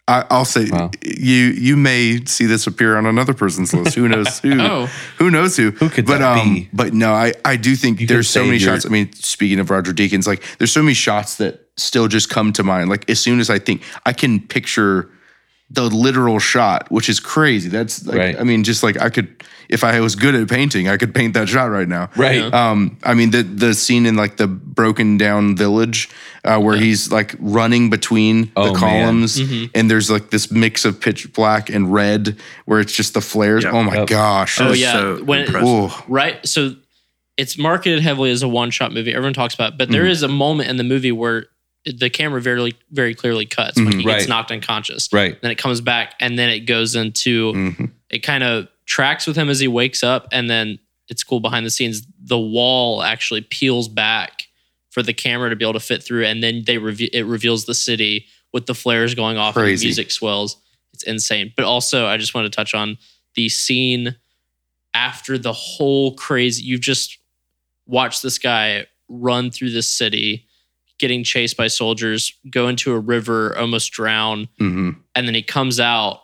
I, I'll say wow. you you may see this appear on another person's list. Who knows who? oh. Who knows who? Who could but, that um, be? But no, I, I do think you there's so many your- shots. I mean, speaking of Roger Deakins, like there's so many shots that still just come to mind. Like as soon as I think, I can picture the literal shot, which is crazy. That's like, right. I mean, just like I could, if I was good at painting, I could paint that shot right now. Right. Yeah. Um. I mean, the the scene in like the broken down village uh, where yeah. he's like running between oh, the columns mm-hmm. and there's like this mix of pitch black and red where it's just the flares. Yep. Oh my yep. gosh. Oh yeah. So when it, right. So it's marketed heavily as a one shot movie. Everyone talks about it, but there mm-hmm. is a moment in the movie where the camera very, very clearly cuts when mm-hmm, he gets right. knocked unconscious. Right. Then it comes back, and then it goes into mm-hmm. it kind of tracks with him as he wakes up, and then it's cool behind the scenes. The wall actually peels back for the camera to be able to fit through, and then they re- it reveals the city with the flares going off. Crazy. And the music swells. It's insane. But also, I just want to touch on the scene after the whole crazy... You've just watched this guy run through this city, getting chased by soldiers, go into a river, almost drown, mm-hmm. and then he comes out,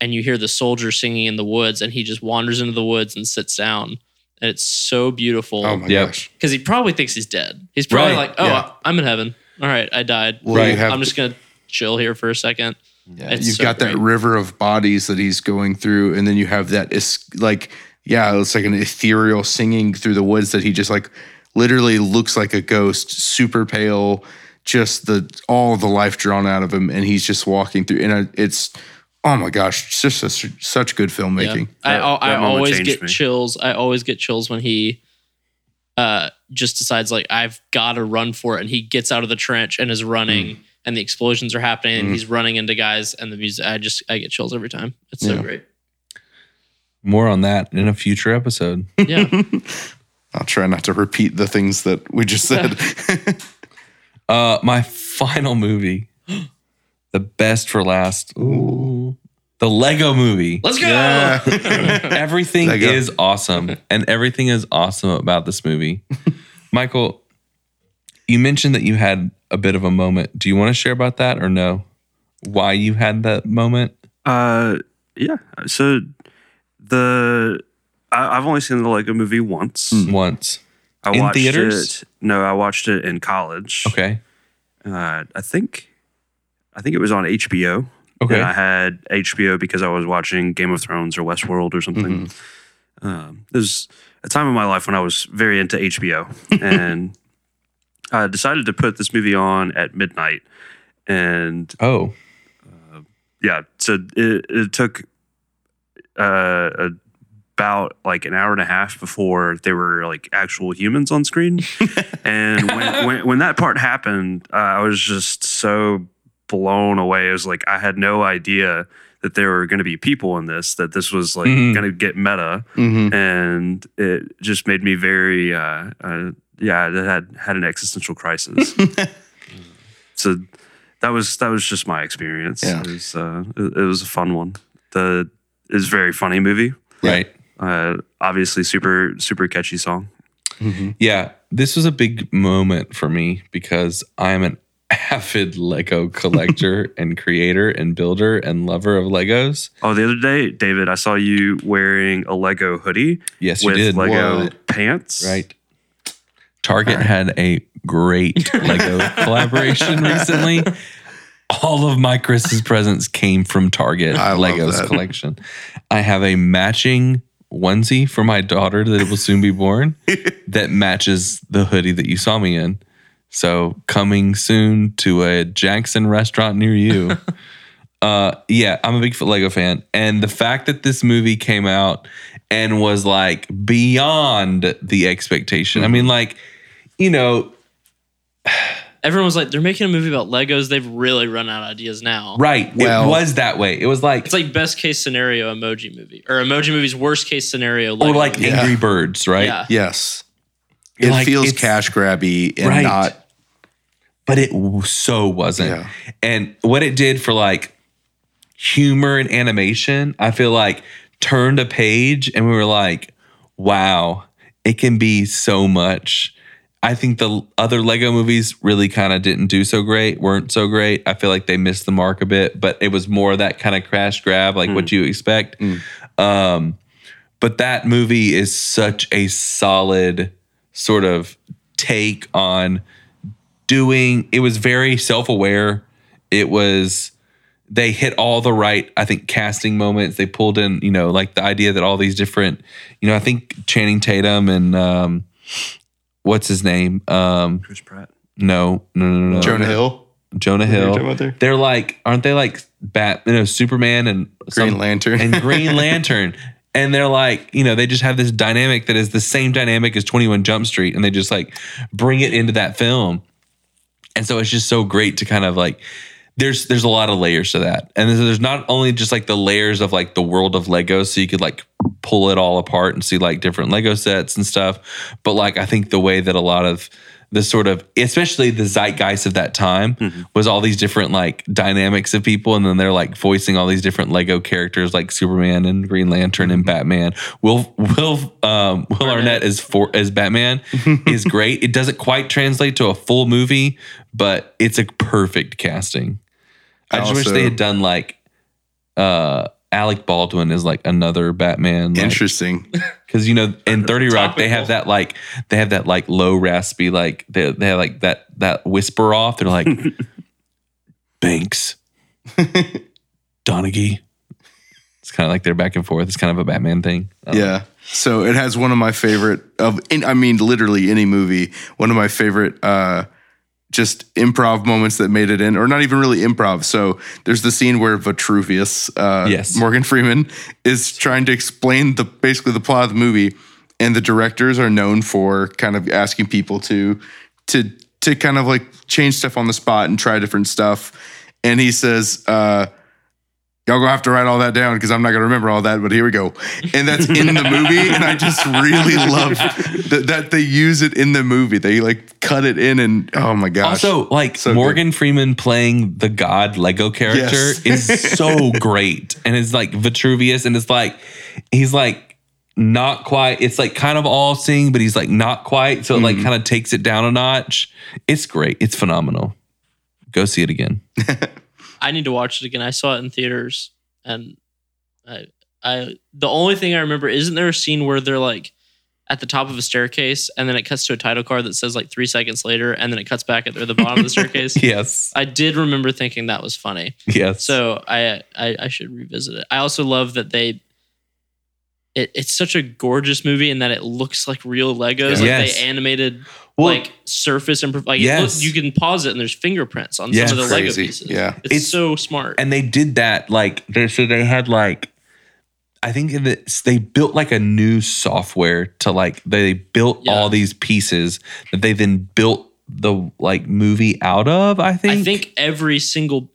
and you hear the soldier singing in the woods, and he just wanders into the woods and sits down. And it's so beautiful. Oh my yep. gosh. Because he probably thinks he's dead. He's probably right. like, oh, yeah. I'm in heaven. All right, I died. Well, right. I'm just going to chill here for a second. Yeah, it's You've so got great. that river of bodies that he's going through, and then you have that, like, yeah, it's like an ethereal singing through the woods that he just like literally looks like a ghost, super pale, just the all the life drawn out of him, and he's just walking through. And it's... Oh my gosh, it's just a, such good filmmaking. Yeah. That, I I always get me. chills. I always get chills when he uh, just decides, like, I've got to run for it. And he gets out of the trench and is running, mm. and the explosions are happening, mm. and he's running into guys, and the music. I just, I get chills every time. It's yeah. so great. More on that in a future episode. Yeah. I'll try not to repeat the things that we just said. uh, my final movie. The best for last. Ooh. The Lego Movie. Let's go. Yeah. Everything Lego. is awesome. And everything is awesome about this movie. Michael, you mentioned that you had a bit of a moment. Do you want to share about that or no? Why you had that moment? Uh, yeah. So the I, I've only seen the Lego Movie once. Mm. Once. I in watched theaters? It, no, I watched it in college. Okay. Uh, I think... I think it was on H B O. Okay. And I had H B O because I was watching Game of Thrones or Westworld or something. Mm-hmm. Um, there was a time in my life when I was very into H B O. And I decided to put this movie on at midnight. And... Oh. Uh, yeah. So it, it took uh, about like an hour and a half before there were like actual humans on screen. And when, when, when that part happened, uh, I was just so... blown away. It was like I had no idea that there were going to be people in this, that this was like mm-hmm. going to get meta, mm-hmm. and it just made me very uh, uh yeah I had had an existential crisis. So that was that was just my experience. Yeah. It was uh, it, it was a fun one. The it was a very funny movie. Right. Uh, obviously super super catchy song. Mm-hmm. Yeah, this was a big moment for me because I am an avid Lego collector and creator and builder and lover of Legos. Oh, the other day, David, I saw you wearing a Lego hoodie. Yes, you did. With Lego what? pants. Right. Target right. had a great Lego collaboration recently. All of my Christmas presents came from Target I Legos collection. I have a matching onesie for my daughter that will soon be born that matches the hoodie that you saw me in. So coming soon to a Jackson restaurant near you. uh, yeah, I'm a big Lego fan. And the fact that this movie came out and was like beyond the expectation. Mm-hmm. I mean, like, you know. Everyone was like, they're making a movie about Legos. They've really run out of ideas now. Right. Well, it was that way. It was like. It's like best case scenario emoji movie. Or emoji movie's worst case scenario. Lego or like movie. Angry yeah. Birds, right? Yeah. Yes. It like feels cash grabby and right. not. But it so wasn't. Yeah. And what it did for like humor and animation, I feel like turned a page and we were like, wow, it can be so much. I think the other Lego movies really kind of didn't do so great, weren't so great. I feel like they missed the mark a bit, but it was more that kind of cash grab, like mm. what you expect. Mm. Um, but that movie is such a solid sort of take on doing, it was very self-aware. It was, they hit all the right, I think, casting moments. They pulled in, you know, like the idea that all these different, you know, I think Channing Tatum and um, what's his name? Um, Chris Pratt. No, no, no, no. Jonah no. Hill. Jonah Hill. They're like, aren't they like Bat, you know, Superman and Green some, Lantern. And Green Lantern. And they're like, you know, they just have this dynamic that is the same dynamic as twenty-one Jump Street. And they just like bring it into that film. And so it's just so great to kind of like, there's there's a lot of layers to that. And there's not only just like the layers of like the world of Legos. So you could like pull it all apart and see like different Lego sets and stuff. But like, I think the way that a lot of the sort of, especially the zeitgeist of that time, mm-hmm. was all these different like dynamics of people. And then they're like voicing all these different Lego characters like Superman and Green Lantern and Batman. Will Will um, Will Arnett, Arnett as, for, as Batman is great. It doesn't quite translate to a full movie, but it's a perfect casting. I just also, wish they had done like uh, Alec Baldwin is like another Batman. Like, interesting, because you know in thirty Rock they have that like they have that like low raspy like they they have like that that whisper off. They're like Banks, Donaghy. It's kind of like they're back and forth. It's kind of a Batman thing. Yeah. Know. So it has one of my favorite of in, I mean literally any movie. One of my favorite. Uh, just improv moments that made it in, or not even really improv. So there's the scene where Vitruvius, uh, yes. Morgan Freeman, is trying to explain the basically the plot of the movie, and the directors are known for kind of asking people to to to kind of like change stuff on the spot and try different stuff. And he says, uh, y'all gonna have to write all that down because I'm not gonna remember all that, but here we go. And that's in the movie, and I just really love that, that they use it in the movie. They like cut it in, and oh my gosh. Also, like so Morgan good. Freeman playing the god Lego character yes. is so great. And it's like Vitruvius, and it's like, he's like not quite, it's like kind of all seeing, but he's like not quite. So mm. it like kind of takes it down a notch. It's great, it's phenomenal. Go see it again. I need to watch it again. I saw it in theaters, and I, I the only thing I remember, isn't there a scene where they're like at the top of a staircase, and then it cuts to a title card that says like three seconds later, and then it cuts back at the bottom of the staircase? Yes. I did remember thinking that was funny. Yes. So I I, I should revisit it. I also love that they... It, it's such a gorgeous movie in that it looks like real Legos. Yes. Like they animated... Well, like surface and like yes. look, you can pause it and there's fingerprints on yes, some of the crazy. Lego pieces. Yeah, it's, it's so smart. And they did that like they so they had like I think the, they built like a new software to like they built yeah. all these pieces that they then built the like movie out of. I think I think every single.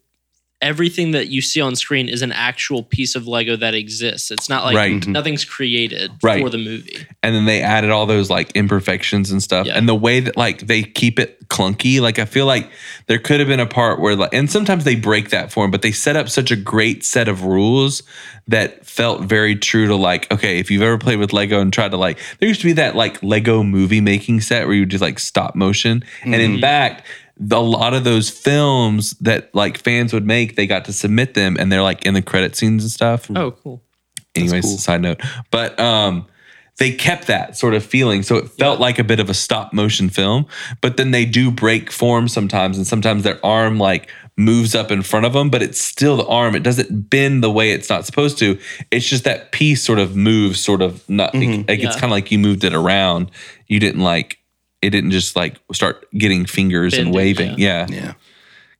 Everything that you see on screen is an actual piece of Lego that exists. It's not like right. nothing's created right. for the movie. And then they added all those like imperfections and stuff. Yeah. And the way that like they keep it clunky, like I feel like there could have been a part where, like, and sometimes they break that form, but they set up such a great set of rules that felt very true to like, okay, if you've ever played with Lego and tried to like, there used to be that like Lego movie making set where you would do like stop motion. Mm-hmm. And in fact, a lot of those films that like fans would make, they got to submit them, and they're like in the credit scenes and stuff. Oh, cool. Anyways, cool. Side note, but um, they kept that sort of feeling, so it felt yeah. like a bit of a stop motion film. But then they do break form sometimes, and sometimes their arm like moves up in front of them, but it's still the arm. It doesn't bend the way it's not supposed to. It's just that piece sort of moves, sort of not. Mm-hmm. It, like yeah. it's kind of like you moved it around. You didn't like. It didn't just like start getting fingers Bending, and waving. Yeah. yeah. Yeah.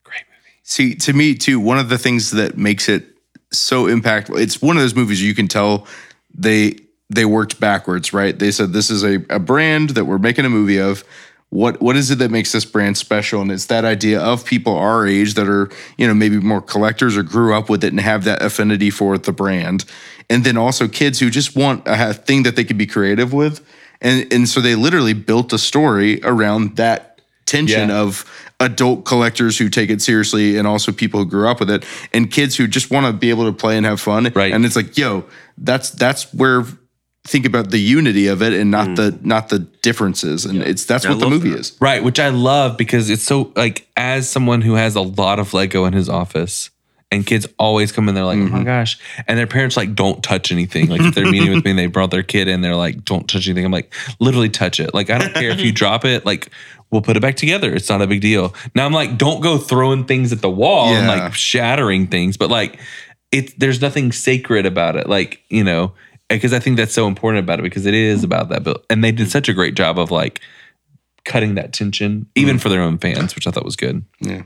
Great movie. See, to me too, one of the things that makes it so impactful, it's one of those movies you can tell they they worked backwards, right? They said, this is a, a brand that we're making a movie of. What What is it that makes this brand special? And it's that idea of people our age that are, you know, maybe more collectors or grew up with it and have that affinity for the brand. And then also kids who just want a thing that they could be creative with. And and so they literally built a story around that tension yeah. of adult collectors who take it seriously and also people who grew up with it and kids who just want to be able to play and have fun. Right. And it's like, yo, that's that's where think about the unity of it and not mm. the not the differences. And yeah. it's that's yeah, what I the movie that. Is. Right, which I love because it's so like as someone who has a lot of Lego in his office. And kids always come in, they're like, mm-hmm. oh my gosh. And their parents like, don't touch anything. Like if they're meeting with me and they brought their kid in, they're like, don't touch anything. I'm like, literally touch it. Like, I don't care if you drop it. Like, we'll put it back together. It's not a big deal. Now I'm like, don't go throwing things at the wall yeah. and like shattering things. But like, it's, there's nothing sacred about it. Like, you know, because I think that's so important about it because it is about that build. And they did such a great job of like cutting that tension, even mm. for their own fans, which I thought was good. Yeah.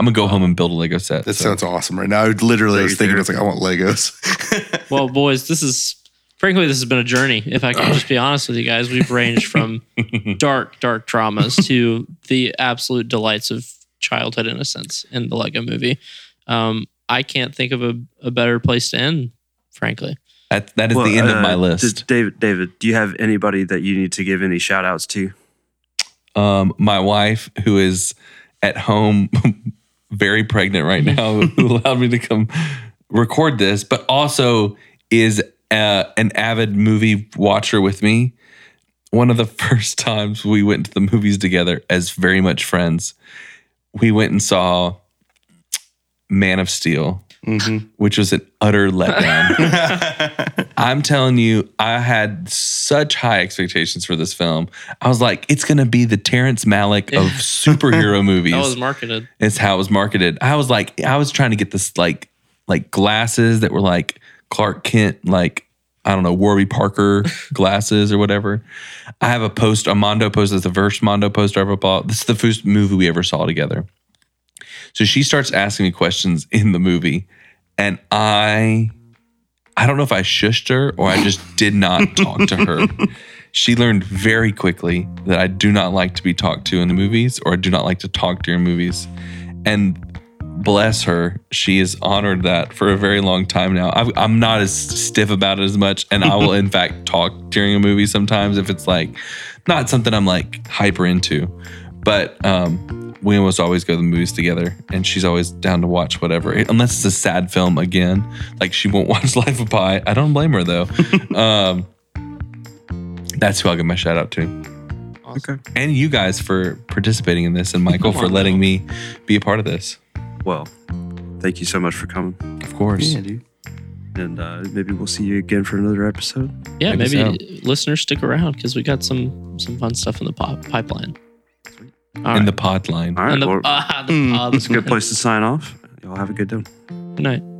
I'm gonna go home and build a Lego set. That so. Sounds awesome right now. I literally was thinking, I was like, I want Legos. Well, boys, this is frankly, this has been a journey. If I can just be honest with you guys, we've ranged from dark, dark dramas to the absolute delights of childhood innocence in the Lego movie. Um, I can't think of a, a better place to end, frankly. That that is well, the end uh, of my list. David, David, do you have anybody that you need to give any shout outs to? Um, my wife, who is at home, very pregnant right now, who allowed me to come record this, but also is uh, an avid movie watcher with me. One of the first times we went to the movies together as very much friends, we went and saw Man of Steel, mm-hmm. which was an utter letdown. I'm telling you, I had such high expectations for this film. I was like, it's going to be the Terrence Malick of superhero movies. That was marketed. It's how it was marketed. I was like, I was trying to get this like, like glasses that were like Clark Kent, like, I don't know, Warby Parker glasses or whatever. I have a post, a Mondo post. That's the first Mondo poster I ever bought. This is the first movie we ever saw together. So she starts asking me questions in the movie. And I, I don't know if I shushed her or I just did not talk to her. She learned very quickly that I do not like to be talked to in the movies, or I do not like to talk during movies. And bless her, she has honored that for a very long time now. I've, I'm not as stiff about it as much, and I will in fact talk during a movie sometimes if it's like not something I'm like hyper into. But um, we almost always go to the movies together, and she's always down to watch whatever, unless it's a sad film again. Like she won't watch Life of Pi. I don't blame her though. um, that's who I'll give my shout out to. Awesome. Okay. And you guys for participating in this, and Michael for letting me be a part of this. Well, thank you so much for coming. Of course. Yeah, dude. And uh, maybe we'll see you again for another episode. Yeah, maybe, maybe so. Listeners, stick around because we got some some fun stuff in the pop, pipeline. Sweet. All in right. The pod line. All right. In the, well, uh, the pod mm, line. It's a good place to sign off. Y'all have a good day. Good night.